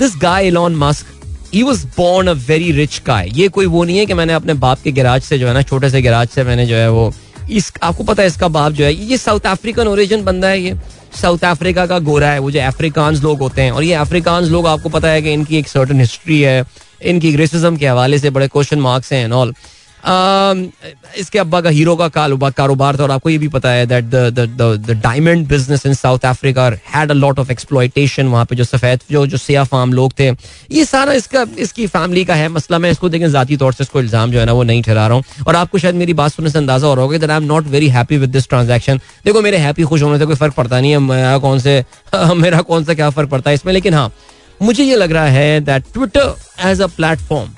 this guy Elon Musk he was born a very rich guy. ये कोई वो नहीं है कि मैंने अपने बाप के गैराज से जो है ना, छोटे से गैराज से मैंने जो है वो इस, आपको पता है इसका बाप जो है ये साउथ अफ्रीकन ओरिजिन बंदा है, ये साउथ अफ्रीका का गोरा है, वो जो अफ्रीकान्स लोग होते हैं. और ये अफ्रीकान्स लोग आपको पता है कि इनकी एक सर्टन हिस्ट्री है, इनकी रेसिज्म के हवाले से बड़े क्वेश्चन मार्क्स हैं एंड ऑल. इसके अब्बा का हीरो का कारोबार था और आपको ये भी पता है that the diamond business in South Africa had a lot of exploitation. वहाँ पे जो सफ़ेद जो जो सियाह आम लोग थे, ये सारा इसका इसकी फैमिली का है मसला. मैं इसको देखें ज़ाती तौर से इसको इल्ज़ाम जो है ना वो नहीं ठहरा रहा हूँ. और आपको शायद मेरी बात सुनने से अंदाजा हो रहा होगा that I am not very happy with this transaction. देखो मेरे हैप्पी खुश होने से कोई फ़र्क पड़ता नहीं है, मेरा कौन से मेरा कौन सा क्या फ़र्क पड़ता है इसमें. लेकिन हाँ, मुझे ये लग रहा है that Twitter as a platform,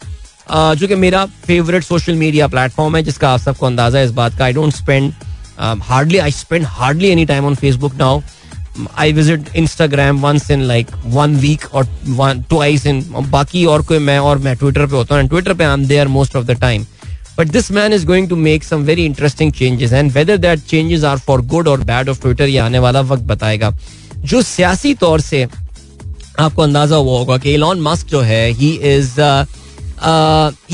जो कि मेरा फेवरेट सोशल मीडिया प्लेटफॉर्म है, जिसका आप सबको अंदाजा है इस बात का, I don't spend hardly I spend hardly any time on Facebook now. I visit Instagram once in like one week और ट्वाइस इन बाकी और कोई मैं और मैं ट्विटर पे होता हूँ. ट्विटर पे I am there most of the time. But this man is going to make some very interesting changes and whether that changes are for good और बैड ऑफ ट्विटर ये आने वाला वक्त बताएगा. जो सियासी तौर से आपको अंदाजा हुआ होगा कि एलन मस्क जो है he is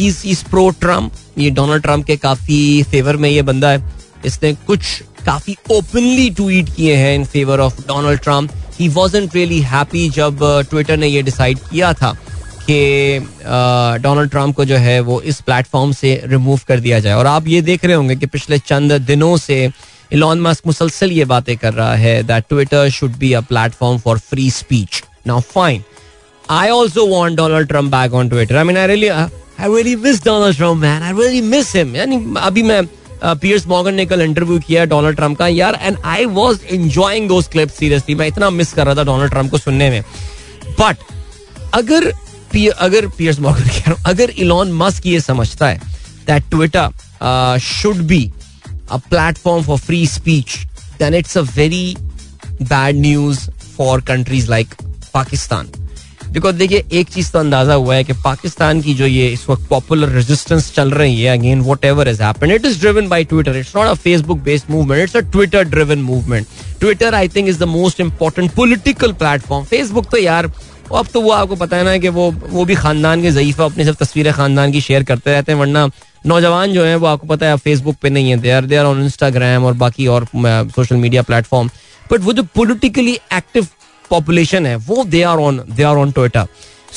is is pro Trump. ये डोनाल्ड ट्रम्प के काफ़ी फेवर में ये बंदा है. इसने कुछ काफ़ी ओपनली ट्वीट किए हैं in favour of Donald Trump. He wasn't really happy जब ट्विटर ने ये डिसाइड किया था कि डोनाल्ड ट्रम्प को जो है वो इस प्लेटफॉर्म से रिमूव कर दिया जाए. और आप ये देख रहे होंगे कि पिछले चंद दिनों से एलन मस्क मुसलसल ये बातें कर रहा है that Twitter should be a platform for free speech. Now fine, I also want Donald Trump back on Twitter. I mean, I really, I really miss Donald Trump, man. I really miss him. यानी अभी मैं piers Morgan ने कल interview किया Donald Trump का यार, and I was enjoying those clips seriously. मैं इतना मिस कर रहा था डोनाल्ड ट्रम्प को सुनने में. But अगर अगर पियर्स मॉर्गन कह रहा हूँ, अगर एलन मस्क ये समझता है that Twitter uh, should be a platform for free speech, then it's a very bad news for countries like Pakistan. Because देखिए एक चीज तो अंदाजा हुआ है कि पाकिस्तान की जो ये इस वक्त पॉपुलर रेजिस्टेंस चल रही है again whatever has happened, it is driven by Twitter. It's not a Facebook based movement, it's a Twitter driven movement. Twitter I think is the most important political platform. Facebook तो यार अब तो वो आपको पता है ना कि वो वो भी खानदान के ज़ईफ़ अपनी सब तस्वीरें खानदान की शेयर करते रहते हैं, वरना नौजवान जो है वो आपको पता है फेसबुक पे नहीं है, they are they are on Instagram और बाकी और सोशल मीडिया प्लेटफॉर्म. बट वो जो पोलिटिकली एक्टिव population है वो they are on they are on Twitter.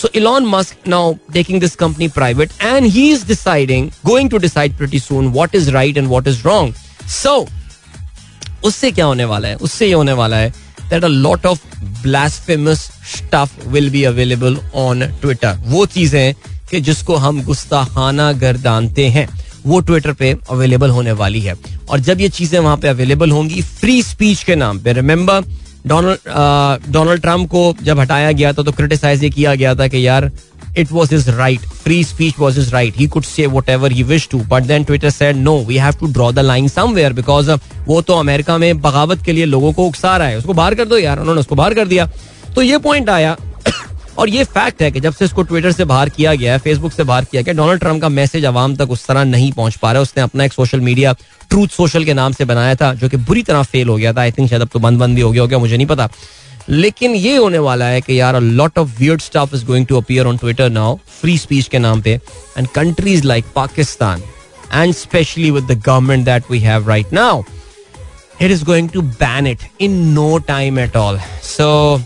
So Elon Musk now taking this company private and he is deciding going to decide pretty soon what is right and what is wrong. So उससे क्या होने वाला है? उससे ये होने वाला है that a lot of blasphemous stuff will be available on Twitter. वो चीजें कि जिसको हम गुस्ताखाना गर्दानते हैं वो ट्विटर पे अवेलेबल होने वाली है. और जब ये चीजें वहां पे अवेलेबल होंगी फ्री स्पीच के नाम पे, रिमेंबर डोनाल्ड डोनाल्ड ट्रम्प को जब हटाया गया था तो क्रिटिसाइज ये किया गया था कि यार it was his right, free speech was his right, he could say whatever he wish to. But then Twitter said no, we have to draw the line somewhere because वो तो अमेरिका में बगावत के लिए लोगों को उकसा रहा है, उसको बाहर कर दो यार. उन्होंने उसको बाहर कर दिया तो ये पॉइंट आया. और ये फैक्ट है कि जब से इसको ट्विटर से बाहर किया गया है, फेसबुक से बाहर किया गया, डोनाल्ड ट्रम्प का मैसेज आवाम तक उस तरह नहीं पहुंच पा रहा है. उसने अपना एक सोशल मीडिया ट्रूथ सोशल के नाम से बनाया था जो कि बुरी तरह फेल हो गया था. आई थिंक शायद अब तो बंद बंद भी हो गया हो गया मुझे नहीं पता. लेकिन ये होने वाला है कि यार a lot of weird stuff is going to appear on Twitter now free speech के नाम पे. And countries like Pakistan and specially with the government that we have right now, it is going to ban it in no time at all. So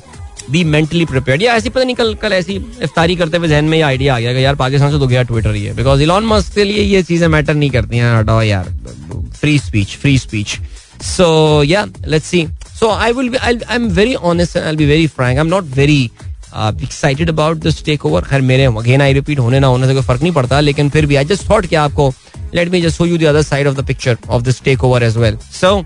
be mentally prepared. या ऐसी पता नहीं कल कल ऐसी इफ्तारी करते हुए जहन में ये आइडिया आ गया कि यार पाकिस्तान से तो गया ट्विटर ही है बिकॉज एलन मस्क के लिए ये चीज़ें मैटर नहीं करती हैं. हटाओ यार free speech, free speech. So yeah let's see. So I will be I am very honest, I will be very frank, I am not very excited about this take over. खैर मेरे again I repeat होने ना होने से कोई फर्क नहीं पड़ता, लेकिन फिर भी आई जस्ट थॉट कि आपको let me just show you the other side of the picture of this take over as well. So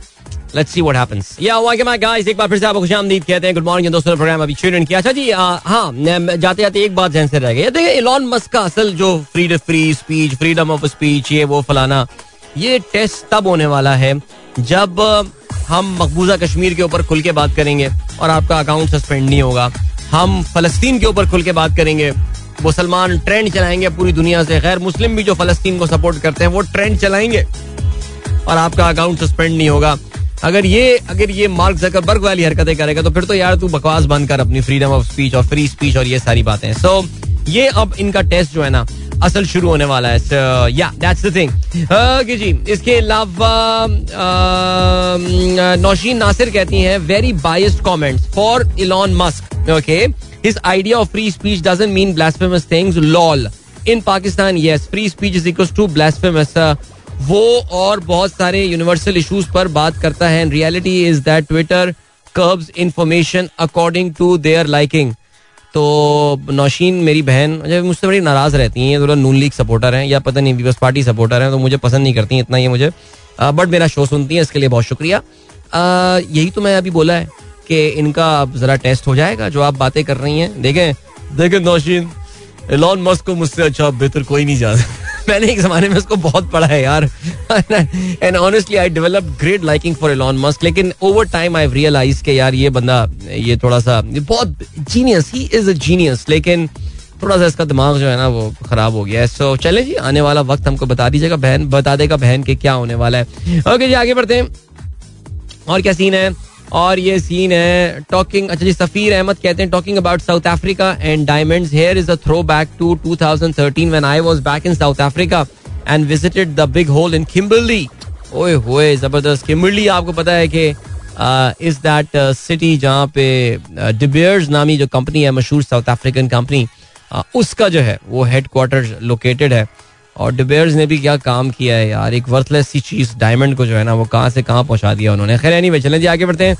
Let's see what happens. Yeah, welcome back guys. एक बार फिर से आपको खुशामदीद कहते हैं. गुड मॉर्निंग दोस्तों. प्रोग्राम अभी ट्यून इन किया. अच्छा जी, हाँ जाते जाते एक बात जहन से रह गई. देखिए एलन मस्क का असल जो freedom free speech freedom of speech ये वो फलाना, ये टेस्ट तब होने वाला है जब हम मकबूजा कश्मीर के ऊपर खुल के बात करेंगे और आपका अकाउंट सस्पेंड नहीं होगा. हम फलस्तीन के ऊपर खुल के बात करेंगे, मुसलमान ट्रेंड चलाएंगे पूरी दुनिया से, गैर मुस्लिम भी जो फलस्तीन को सपोर्ट करते हैं वो ट्रेंड चलाएंगे और आपका अकाउंट सस्पेंड नहीं होगा. अगर ये अगर ये मार्क जकरबर्ग वाली हरकतें करेगा तो फिर तो यार तू बकवास बंद कर अपनी फ्रीडम ऑफ स्पीच और फ्री स्पीच और ये सारी बातें. सो so, ये अब इनका टेस्ट जो है ना असल शुरू होने वाला है. So yeah that's the thing. Okay जी, इसके अलावा नौशीन नासिर कहती हैं very biased comments for Elon Musk. Okay, his idea of free speech doesn't mean blasphemous things lol. In Pakistan, yes, free speech is equals to blasphemous, वो और बहुत सारे universal issues पर बात करता है. And reality is that Twitter curbs information according to their liking. तो नौशीन मेरी बहन जब मुझसे बड़ी नाराज रहती हैं, थोड़ा नून लीग सपोर्टर हैं या पता नहीं पीपल्स पार्टी सपोर्टर हैं, तो मुझे पसंद नहीं करती इतना ये मुझे, बट मेरा शो सुनती हैं, इसके लिए बहुत शुक्रिया. यही तो मैं अभी बोला है कि इनका ज़रा टेस्ट हो जाएगा जो आप बातें कर रही हैं. देखें देखें नौशीन, एलॉन मस्क को मुझसे अच्छा बेहतर कोई नहीं जानता. मैंने एक जमाने में उसको बहुत पढ़ा है यार. And honestly I develop great liking for Elon Musk, लेकिन ओवर टाइम आई रियलाइज के यार ये बंदा ये थोड़ा सा बहुत genius, he is a genius, लेकिन थोड़ा सा इसका दिमाग जो है ना वो खराब हो गया है. सो चले जी, आने वाला वक्त हमको बता दीजिएगा बहन, बता देगा बहन के क्या होने वाला है. ओके okay, जी आगे बढ़ते हैं. और क्या सीन है, और ये सीन है टॉकिंग. अच्छा जी, सफीर अहमद कहते हैं talking about South Africa and diamonds, here is a throwback to two thousand thirteen when I was back in South Africa and visited the big hole in Kimberley. ओए होए जबरदस्त. किम्बर्ली आपको पता है कि इज दैट सिटी जहाँ पे day bears नामी जो कंपनी है, मशहूर साउथ अफ्रीकन कंपनी, उसका जो है वो हेड क्वार्टर्स लोकेटेड है. और डे बियर्स ने भी क्या काम किया है यार, एक वर्थलेस सी चीज डायमंड को जो है ना वो कहाँ से कहाँ पहुँचा दिया उन्होंने. खैर एनीवे चलें जी आगे बढ़ते हैं.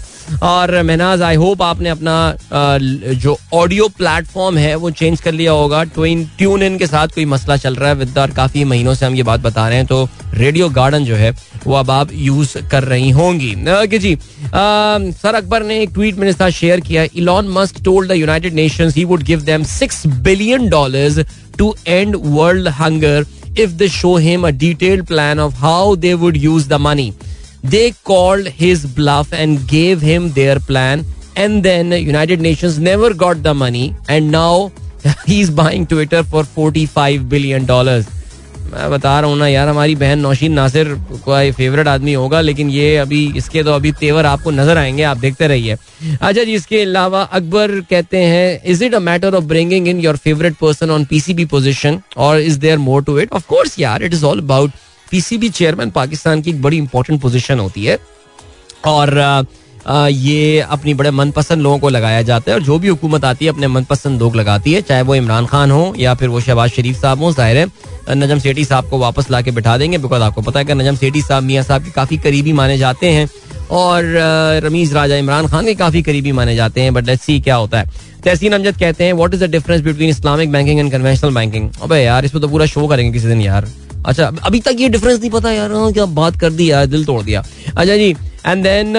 और महनाज आई होप आपने अपना जो ऑडियो प्लेटफॉर्म है वो चेंज कर लिया होगा. ट्विन ट्यून इन के साथ कोई मसला चल रहा है विद, और काफ़ी महीनों से हम ये बात बता रहे हैं, तो रेडियो गार्डन जो है वो अब आप यूज़ कर रही होंगी. ओके जी, सर अकबर ने एक ट्वीट मेरे साथ शेयर किया. Elon Musk told the United Nations he would give them six billion dollars to end world hunger if they show him a detailed plan of how they would use the money. They called his bluff and gave him their plan, and then United Nations never got the money, and now he's buying Twitter for forty-five billion dollars. मैं बता रहा हूँ ना यार, हमारी बहन नौशीन नासिर का favourite आदमी होगा, लेकिन ये अभी इसके तो अभी तेवर आपको नजर आएंगे, आप देखते रहिए. अच्छा जी, इसके अलावा अकबर कहते हैं is it a matter of bringing in your favourite person on PCB position और is there more to it. Of course यार, it is all about PCB chairman Pakistan की एक बड़ी इंपॉर्टेंट पोजीशन होती है, और आ, आ, ये अपनी बड़े मनपसंद लोगों को लगाया जाता है, और जो भी हुकूमत आती है अपने मनपसंद लोग लगाती है, चाहे वो इमरान खान हो या फिर वो शहबाज शरीफ साहब हो. जाहिर है नजम सेठी साहब को वापस ला के बिठा देंगे, बिकॉज आपको पता है कि नजम सेठी साहब मियाँ साहब के काफ़ी करीबी माने जाते हैं, और रमीज़ राजा इमरान खान के काफ़ी करीबी माने जाते हैं. बट लेट्स सी क्या होता है. तहसीन अमजद कहते हैं what is the difference between Islamic banking and conventional banking. अबे यार इस पर तो पूरा शो करेंगे किसी दिन यार. अच्छा, अभी तक ये डिफरेंस नहीं पता यार, क्या बात कर दी यार, दिल तोड़ दिया. अच्छा जी, एंड देन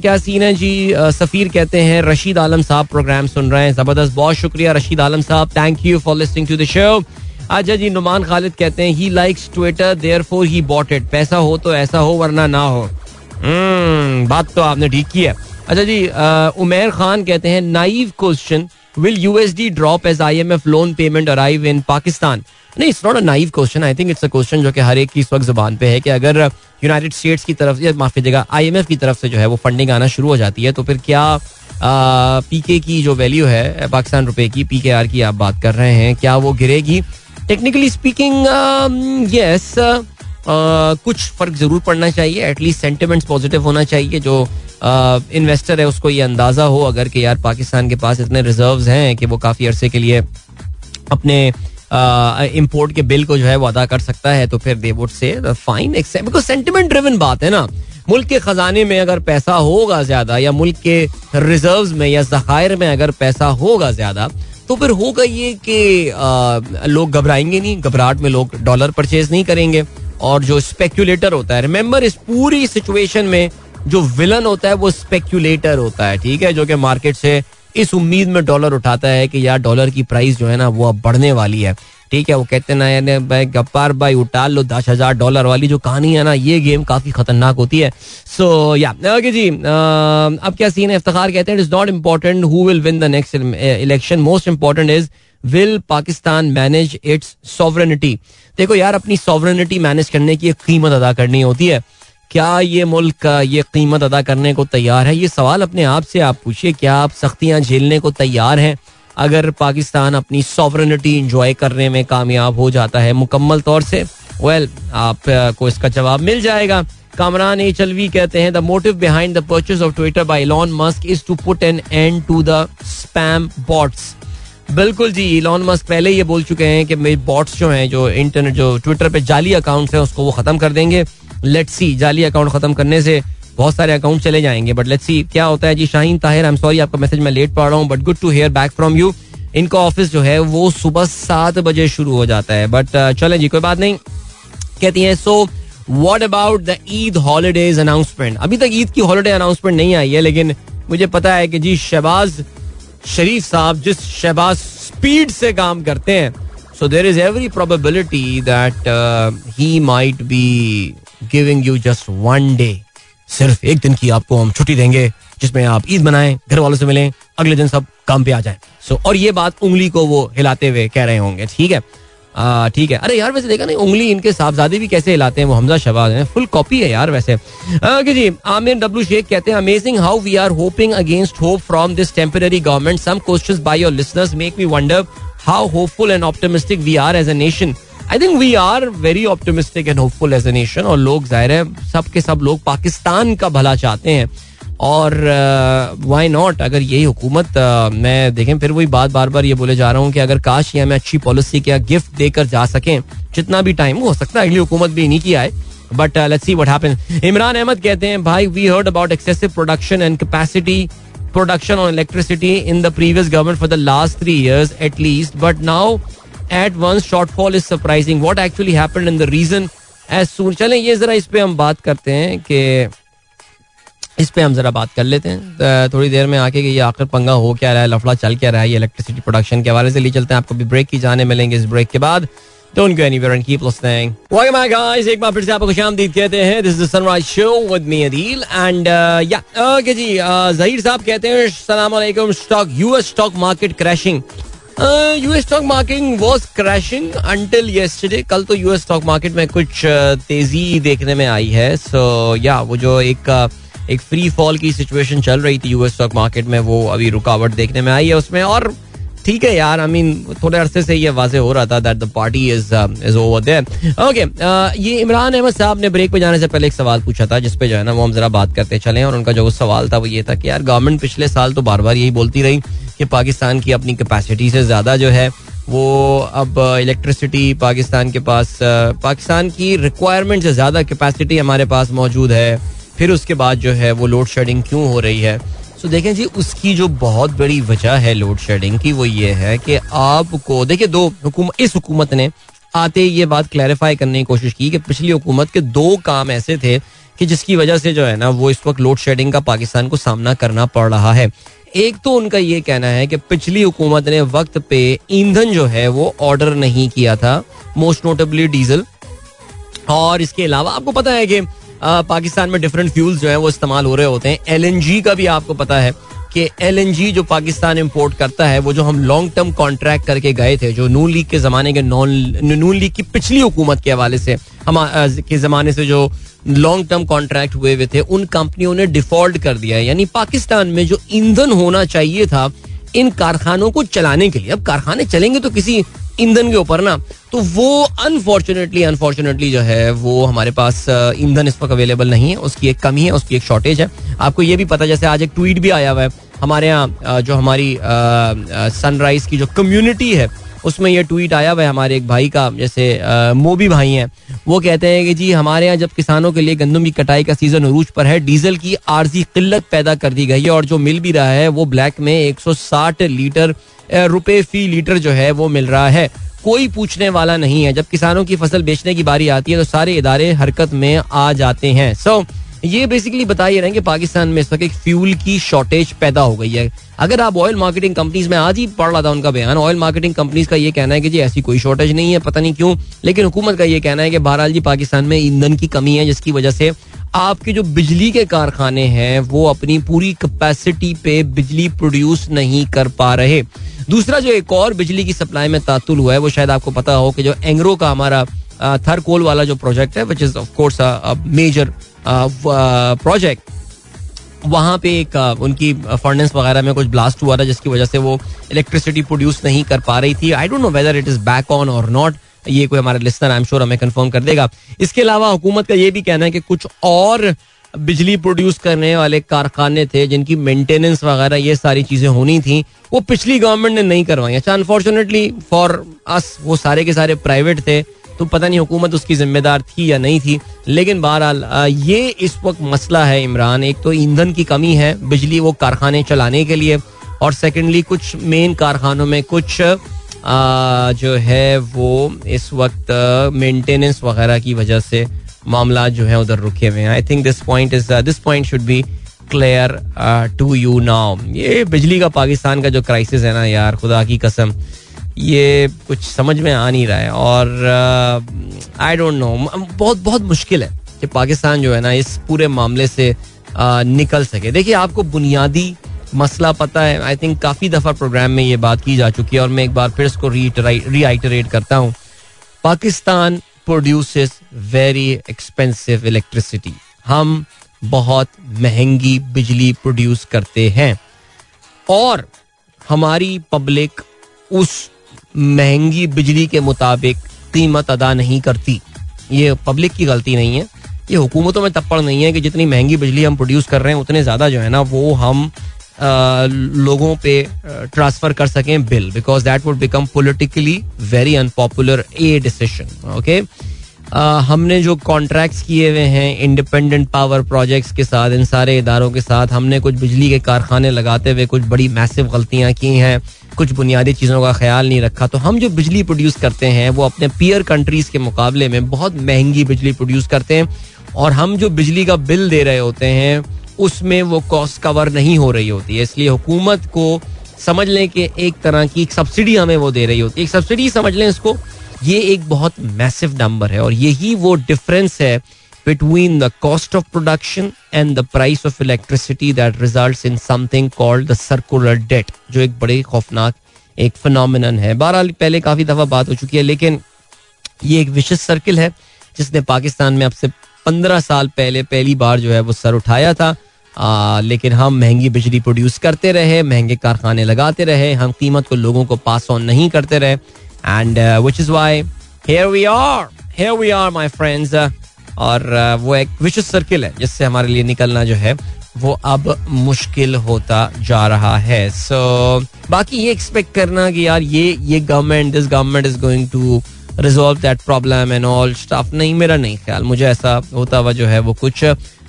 क्या सीन है जी. सफ़ीर कहते हैं रशीद आलम साहब प्रोग्राम सुन रहे हैं, ज़बरदस्त, बहुत शुक्रिया रशीद आलम साहब, thank you for listening to the show. अच्छा जी, नुमान खालिद कहते हैं he likes Twitter therefore he bought it, पैसा हो तो ऐसा हो वरना ना हो. hmm, बात तो आपने ठीक की है. अच्छा जी, उमेर खान कहते हैं naive question, will USD drop as IMF loan payment arrive in Pakistan. नहीं, it's not a naive question, I think it's a question जो कि हर एक की इस वक्त जुबान पे है कि अगर यूनाइटेड स्टेट्स की तरफ से, माफी जगह आईएमएफ की तरफ से जो है वो फंडिंग आना शुरू हो जाती है, तो फिर क्या पीके की जो वैल्यू है पाकिस्तान रुपए की, पीकेआर की आप बात कर रहे हैं, क्या वो गिरेगी. टेक्निकली स्पीकिंग यस, कुछ फ़र्क ज़रूर पड़ना चाहिए, एटलीस्ट सेंटिमेंट्स पॉजिटिव होना चाहिए, जो इन्वेस्टर uh, है उसको ये अंदाज़ा हो अगर कि यार पाकिस्तान के पास इतने रिजर्व्स हैं कि वो काफ़ी अरसे के लिए अपने इम्पोर्ट uh, के बिल को जो है वो अदा कर सकता है, तो फिर they would say fine, except because sentiment driven बात है ना. मुल्क के ख़जाने में अगर पैसा होगा ज़्यादा, या मुल्क के रिजर्व्स में या ज़खायर में अगर पैसा होगा ज़्यादा, तो फिर होगा ये कि लोग घबराएंगे नहीं, घबराहट में लोग डॉलर परचेज नहीं करेंगे, और जो स्पेक्यूलेटर होता है, रिमेंबर इस पूरी सिचुएशन में जो विलन होता है वो स्पेक्यूलेटर होता है, ठीक है, जो कि मार्केट से इस उम्मीद में डॉलर उठाता है कि यार डॉलर की प्राइस जो है ना वो अब बढ़ने वाली है, ठीक है, वो कहते हैं ना यानी भाई गप्पार भाई उठा लो दस हजार डॉलर वाली जो कहानी है ना, ये गेम काफ़ी खतरनाक होती है. सो या ओके जी, अब क्या सीन है. इफ्तिखार कहते हैं it is not important who will win the next election, most important is will Pakistan manage its sovereignty. देखो यार, अपनी सॉवरेनिटी मैनेज करने की एक कीमत अदा करनी होती है, क्या ये मुल्क ये कीमत अदा करने को तैयार है. ये सवाल अपने आप से आप पूछिए, क्या आप सख्तियाँ झेलने को तैयार हैं. अगर पाकिस्तान अपनी सॉवरेनिटी इंजॉय करने में कामयाब हो जाता है मुकम्मल तौर से, वेल आपको इसका जवाब मिल जाएगा. कामरान एचएलवी कहते हैं the motive behind the purchase of Twitter by Elon Musk is to put an end to the spam bots. बिल्कुल जी, इलॉन मस्क पहले ये बोल चुके हैं कि मेरे बॉट्स जो हैं, जो इंटरनेट जो ट्विटर पे जाली अकाउंट्स हैं उसको वो खत्म कर देंगे. लेट्स सी, जाली अकाउंट खत्म करने से बहुत सारे अकाउंट चले जाएंगे, बट लेट्स सी क्या होता है जी. Shaheen Tahir, I am sorry आपका मैसेज मैं लेट पढ़ रहा हूँ, but good to hear back from you. इनका ऑफिस जो है वो सुबह सात बजे शुरू हो जाता है, बट चलें जी कोई बात नहीं. कहती हैं so what about the Eid holidays announcement. अभी तक ईद की हॉलीडे अनाउंसमेंट नहीं आई है, लेकिन मुझे पता है कि जी शहबाज शरीफ साहब जिस शहबाज स्पीड से काम करते हैं, so there is every probability that he might be giving you just one day. सिर्फ एक दिन की आपको हम छुट्टी देंगे जिसमें आप ईद मनाएं, घर वालों से मिलें, अगले दिन सब काम पे आ जाएं. सो so, और ये बात उंगली को वो हिलाते हुए कह रहे होंगे. ठीक है आ, ठीक है. अरे यार वैसे देखा नहीं उंगली इनके साहबजादे भी कैसे हिलाते हैं, वो हमजा शहबाज हैं, फुल कॉपी है यार वैसे. ओके जी, आमिर डब्ल्यू शेख कहते हैं amazing how we are hoping against hope from this temporary government. Some questions by your listeners make me wonder how hopeful and optimistic we are as a nation. I think we are very optimistic and hopeful as a nation. और लोग जाहिर है सब के सब लोग पाकिस्तान का भला चाहते हैं, और वाई नॉट. अगर यही हुकूमत, मैं देखें फिर वही बात बार बार ये बोले जा रहा हूँ कि अगर काश ये हमें अच्छी पॉलिसी क्या गिफ्ट देकर जा सकें जितना भी टाइम हो सकता है. अगली हुकूमत भी इन्हीं की आए, but let's see what happens. Imran Ahmed कहते हैं भाई we heard about excessive production and capacity production on electricity in the previous government for the last three years at least, but now at once shortfall is surprising. What actually happened and the reason as soon. चलें ये जरा इस पे हम बात करते हैं कि इस पे हम जरा बात कर लेते हैं थोड़ी देर में आके कि ये आखिर पंगा हो क्या रहा है, लफड़ा चल क्या रहा है ये इलेक्ट्रिसिटी प्रोडक्शन के हवाले से. ले चलते हैं, आपको भी ब्रेक की जाने मिलेंगे. इस ब्रेक के बाद don't go anywhere and keep listening. Welcome back guys, एक बार फिर से आपको खुशामदीद कहते हैं. This is the sunrise show with me Adeel and yeah okay जी. ज़हीर साहब कहते हैं अस्सलाम वालेकुम. Stock US stock market crashing. US stock market was crashing until yesterday. कल तो यूएस स्टॉक मार्केट में कुछ तेजी देखने में आई है. सो या वो जो एक एक फ्री फॉल की सिचुएशन चल रही थी यूएस स्टॉक मार्केट में, वो अभी रुकावट देखने में आई है उसमें. और ठीक है यार, आई मीन थोड़े अरसे से ये वाजे हो रहा था that the party is is over there. Okay, ये इमरान अहमद साहब ने ब्रेक पे जाने से पहले एक सवाल पूछा था जिस पे जो है ना वो हम जरा बात करते चले. और उनका जो सवाल था वो ये था कि यार गवर्नमेंट पिछले साल तो बार बार यही बोलती रही कि पाकिस्तान की अपनी कैपेसिटी से ज़्यादा जो है वो अब इलेक्ट्रिसिटी पाकिस्तान के पास, पाकिस्तान की रिक्वायरमेंट से ज़्यादा कैपेसिटी हमारे पास मौजूद है. फिर उसके बाद जो है वो लोड शेडिंग क्यों हो रही है. सो देखें जी, उसकी जो बहुत बड़ी वजह है लोड शेडिंग की वो ये है कि आपको देखिए दो हुकूमत, इस हुकूमत ने आते ये बात क्लैरिफाई करने की कोशिश की कि पिछली हुकूमत के दो काम ऐसे थे कि जिसकी वजह से जो है ना वो इस वक्त लोड शेडिंग का पाकिस्तान को सामना करना पड़ रहा है. एक तो उनका ये कहना है कि पिछली हुकूमत ने वक्त पे ईंधन जो है वो ऑर्डर नहीं किया था, मोस्ट नोटेबली डीजल. और इसके अलावा आपको पता है कि आ, पाकिस्तान में डिफरेंट फ्यूल्स जो है वो इस्तेमाल हो रहे होते हैं. एलएनजी का भी आपको पता है कि एलएनजी जो पाकिस्तान इंपोर्ट करता है, वो जो हम लॉन्ग टर्म कॉन्ट्रैक्ट करके गए थे जो नून लीग के ज़माने के नॉन नून लीग की पिछली हुकूमत के हवाले से हम आ, के ज़माने से जो लॉन्ग टर्म कॉन्ट्रैक्ट हुए हुए थे, उन कंपनियों ने डिफॉल्ट कर दिया है. यानी पाकिस्तान में जो ईंधन होना चाहिए था इन कारखानों को चलाने के लिए, अब कारखाने चलेंगे तो किसी ईंधन के ऊपर ना, तो वो अनफॉर्चुनेटली अनफॉर्चुनेटली जो है वो हमारे पास ईंधन इस वक्त अवेलेबल नहीं है. उसकी एक कमी है, उसकी एक शॉर्टेज है. आपको ये भी पता, जैसे आज एक ट्वीट भी आया हुआ है हमारे यहाँ जो हमारी सनराइज की जो कम्युनिटी है उसमें ये ट्वीट आया हुआ है हमारे एक भाई का, जैसे मोबी भाई हैं, वो कहते हैं कि जी हमारे यहाँ जब किसानों के लिए गंदम की कटाई का सीजन उरूज पर है, डीजल की आर्जी किल्लत पैदा कर दी गई है और जो मिल भी रहा है वो ब्लैक में एक सौ साठ लीटर रुपए फी लीटर जो है वो मिल रहा है. कोई पूछने वाला नहीं है. जब किसानों की फसल बेचने की बारी आती है तो सारे इदारे हरकत में आ जाते हैं. सो ये बेसिकली बता ही रहे हैं कि पाकिस्तान में इस वक्त एक फ्यूल की शॉर्टेज पैदा हो गई है. अगर आप ऑयल मार्केटिंग कंपनीज में, आज ही पढ़ रहा था उनका बयान, ऑयल मार्केटिंग कंपनीज का ये कहना है कि जी ऐसी कोई शॉर्टेज नहीं है, पता नहीं क्यों, लेकिन हुकूमत का ये कहना है कि बहरहाल जी पाकिस्तान में ईंधन की कमी है जिसकी वजह से आपके जो बिजली के कारखाने हैं वो अपनी पूरी कैपेसिटी पे बिजली प्रोड्यूस नहीं कर पा रहे. दूसरा जो एक और बिजली की सप्लाई में तातुल हुआ है, वो शायद आपको पता हो कि जो एंग्रो का हमारा थर कोल वाला जो प्रोजेक्ट है, which is of course a major project, वहाँ पे एक उनकी फर्नेस वगैरह में कुछ ब्लास्ट हुआ था जिसकी वजह से वो इलेक्ट्रिसिटी प्रोड्यूस नहीं कर पा रही थी. I don't know whether it is back on और नॉट, ये कोई हमारा लिस्टर आई एम श्योर हमें कंफर्म कर देगा. इसके अलावा हुकूमत का ये भी कहना है कि कुछ और बिजली प्रोड्यूस करने वाले कारखाने थे जिनकी मेंटेनेंस वगैरह ये सारी चीज़ें होनी थी, वो पिछली गवर्नमेंट ने नहीं करवाई. अच्छा, अनफॉर्चुनेटली फॉर अस वो सारे के सारे प्राइवेट थे, तो पता नहीं हुकूमत उसकी जिम्मेदार थी या नहीं थी. लेकिन बहरहाल ये इस वक्त मसला है इमरान. एक तो ईंधन की कमी है, बिजली वो कारखाने चलाने के लिए, और सेकेंडली कुछ मेन कारखानों में कुछ आ, जो है वो इस वक्त मेंटेनेंस वगैरह की वजह से मामला जो है उधर रुके हुए हैं. I think this point is this point should be clear to you now. ये बिजली का पाकिस्तान का जो क्राइसिस है ना यार, खुदा की कसम ये कुछ समझ में आ नहीं रहा है. और आई डोंट नो, बहुत बहुत मुश्किल है कि पाकिस्तान जो है ना इस पूरे मामले से uh, निकल सके. देखिए, आपको बुनियादी मसला पता है. आई थिंक काफ़ी दफ़ा प्रोग्राम में ये बात की जा चुकी है और मैं एक बार फिर इसको रीआइटरेट करता हूँ. Pakistan produces very expensive electricity. हम बहुत महंगी बिजली प्रोड्यूस करते हैं और हमारी पब्लिक उस महंगी बिजली के मुताबिक कीमत अदा नहीं करती. ये पब्लिक की गलती नहीं है, ये हुकूमतों में तप्पड़ नहीं है कि जितनी महंगी बिजली हम प्रोड्यूस कर रहे हैं उतने ज़्यादा जो है ना वो हम आ, लोगों पे ट्रांसफर कर सकें bill, because that would become politically very unpopular a decision. Okay, हमने जो कॉन्ट्रैक्ट्स किए हुए हैं इंडिपेंडेंट पावर प्रोजेक्ट्स के साथ, इन सारे इदारों के साथ, हमने कुछ बिजली के कारखाने लगाते हुए कुछ बड़ी मैसिव गलतियां की हैं, कुछ बुनियादी चीज़ों का ख्याल नहीं रखा. तो हम जो बिजली प्रोड्यूस करते हैं वो अपने पीयर कंट्रीज़ के मुकाबले में बहुत महंगी बिजली प्रोड्यूस करते हैं और हम जो बिजली का बिल दे रहे होते हैं उसमें वो कॉस्ट कवर नहीं हो रही होती है. इसलिए हुकूमत को समझ लें कि एक तरह की एक सब्सिडी हमें वो दे रही होती है, एक सब्सिडी समझ लें इसको. ये एक बहुत मैसिव नंबर है और यही वो डिफरेंस है between the cost of production and the price of electricity that results in something called the circular debt, जो एक बड़े खौफनाक एक फिनोमिनन है. बहरहाल पहले काफ़ी दफ़ा बात हो चुकी है, लेकिन ये एक विशेष सर्किल है जिसने पाकिस्तान में अब से पंद्रह साल पहले पहली बार जो है वो सर उठाया था. आ, लेकिन हम महंगी बिजली प्रोड्यूस करते रहे, महंगे कारखाने लगाते रहे, हम कीमत को लोगों को पास ऑन नहीं करते रहे. And which is why here we are here we are my friends. और uh, वो एक विशेष सर्किल है जिससे हमारे लिए निकलना जो है वो अब मुश्किल होता जा रहा है. सो so, बाकी ये एक्सपेक्ट करना कि यार ये ये government this government is going to resolve that problem and all staff, नहीं, मेरा नहीं ख्याल. मुझे ऐसा होता हुआ जो है वो कुछ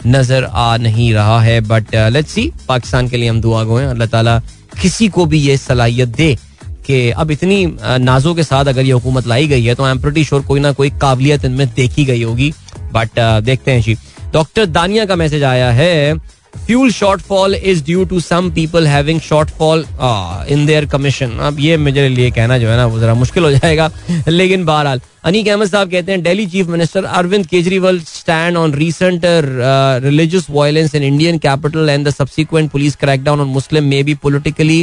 नज़र आ नहीं रहा है. बट लेट्स सी, पाकिस्तान के लिए हम दुआ गो हैं. अल्लाह ताला किसी को भी ये सलाहियत दे कि अब इतनी नाजों के साथ अगर ये हुकूमत लाई गई है तो आई एम प्रीटी श्योर कोई ना कोई काबिलियत इनमें देखी गई होगी. बट देखते हैं जी. डॉक्टर दानिया का मैसेज आया है, fuel shortfall is due to some people having shortfall in their commission. अब ये मेरे लिए कहना जो है ना वो जरा मुश्किल हो जाएगा, लेकिन बहरहाल अनीक अहमद साहब कहते हैं Delhi chief minister Arvind Kejriwal stand on recent religious violence in Indian capital and the subsequent police crackdown on Muslim may be politically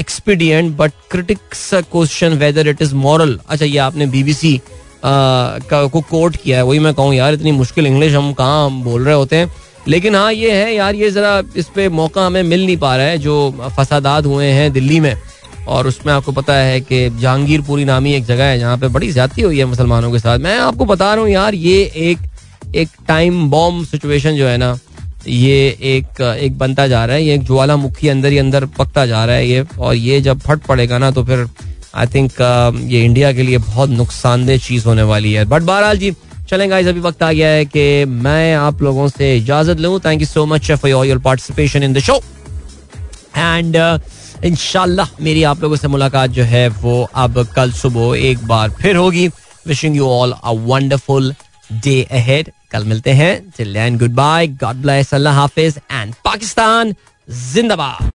expedient but critics question whether it is moral. अच्छा, ये आपने बीबीसी को कोट किया है. वही मैं कहूँ यार, इतनी मुश्किल इंग्लिश हम कहाँ हम बोल रहे होते हैं. लेकिन हाँ ये है यार, ये ज़रा इस पे मौका हमें मिल नहीं पा रहा है. जो फसादात हुए हैं दिल्ली में, और उसमें आपको पता है कि जहांगीरपुरी नामी एक जगह है जहाँ पे बड़ी ज़्यादती हुई है मुसलमानों के साथ. मैं आपको बता रहा हूँ यार, ये एक एक टाइम बॉम्ब सिचुएशन जो है ना ये एक एक बनता जा रहा है. ये एक ज्वालामुखी अंदर ही अंदर पकता जा रहा है ये, और ये जब फट पड़ेगा ना तो फिर आई थिंक ये इंडिया के लिए बहुत नुकसानदेह चीज़ होने वाली है. बट बहरहाल जी चलेंगे, अभी वक्त आ गया है कि मैं आप लोगों से इजाजत लूं. Thank you so much for your participation in the show and इंशाल्लाह मेरी आप लोगों से मुलाकात जो है वो अब कल सुबह एक बार फिर होगी. Wishing you all a wonderful day ahead. कल मिलते हैं. Till then good bye, God bless, अल्लाह हाफिज एंड पाकिस्तान जिंदाबाद.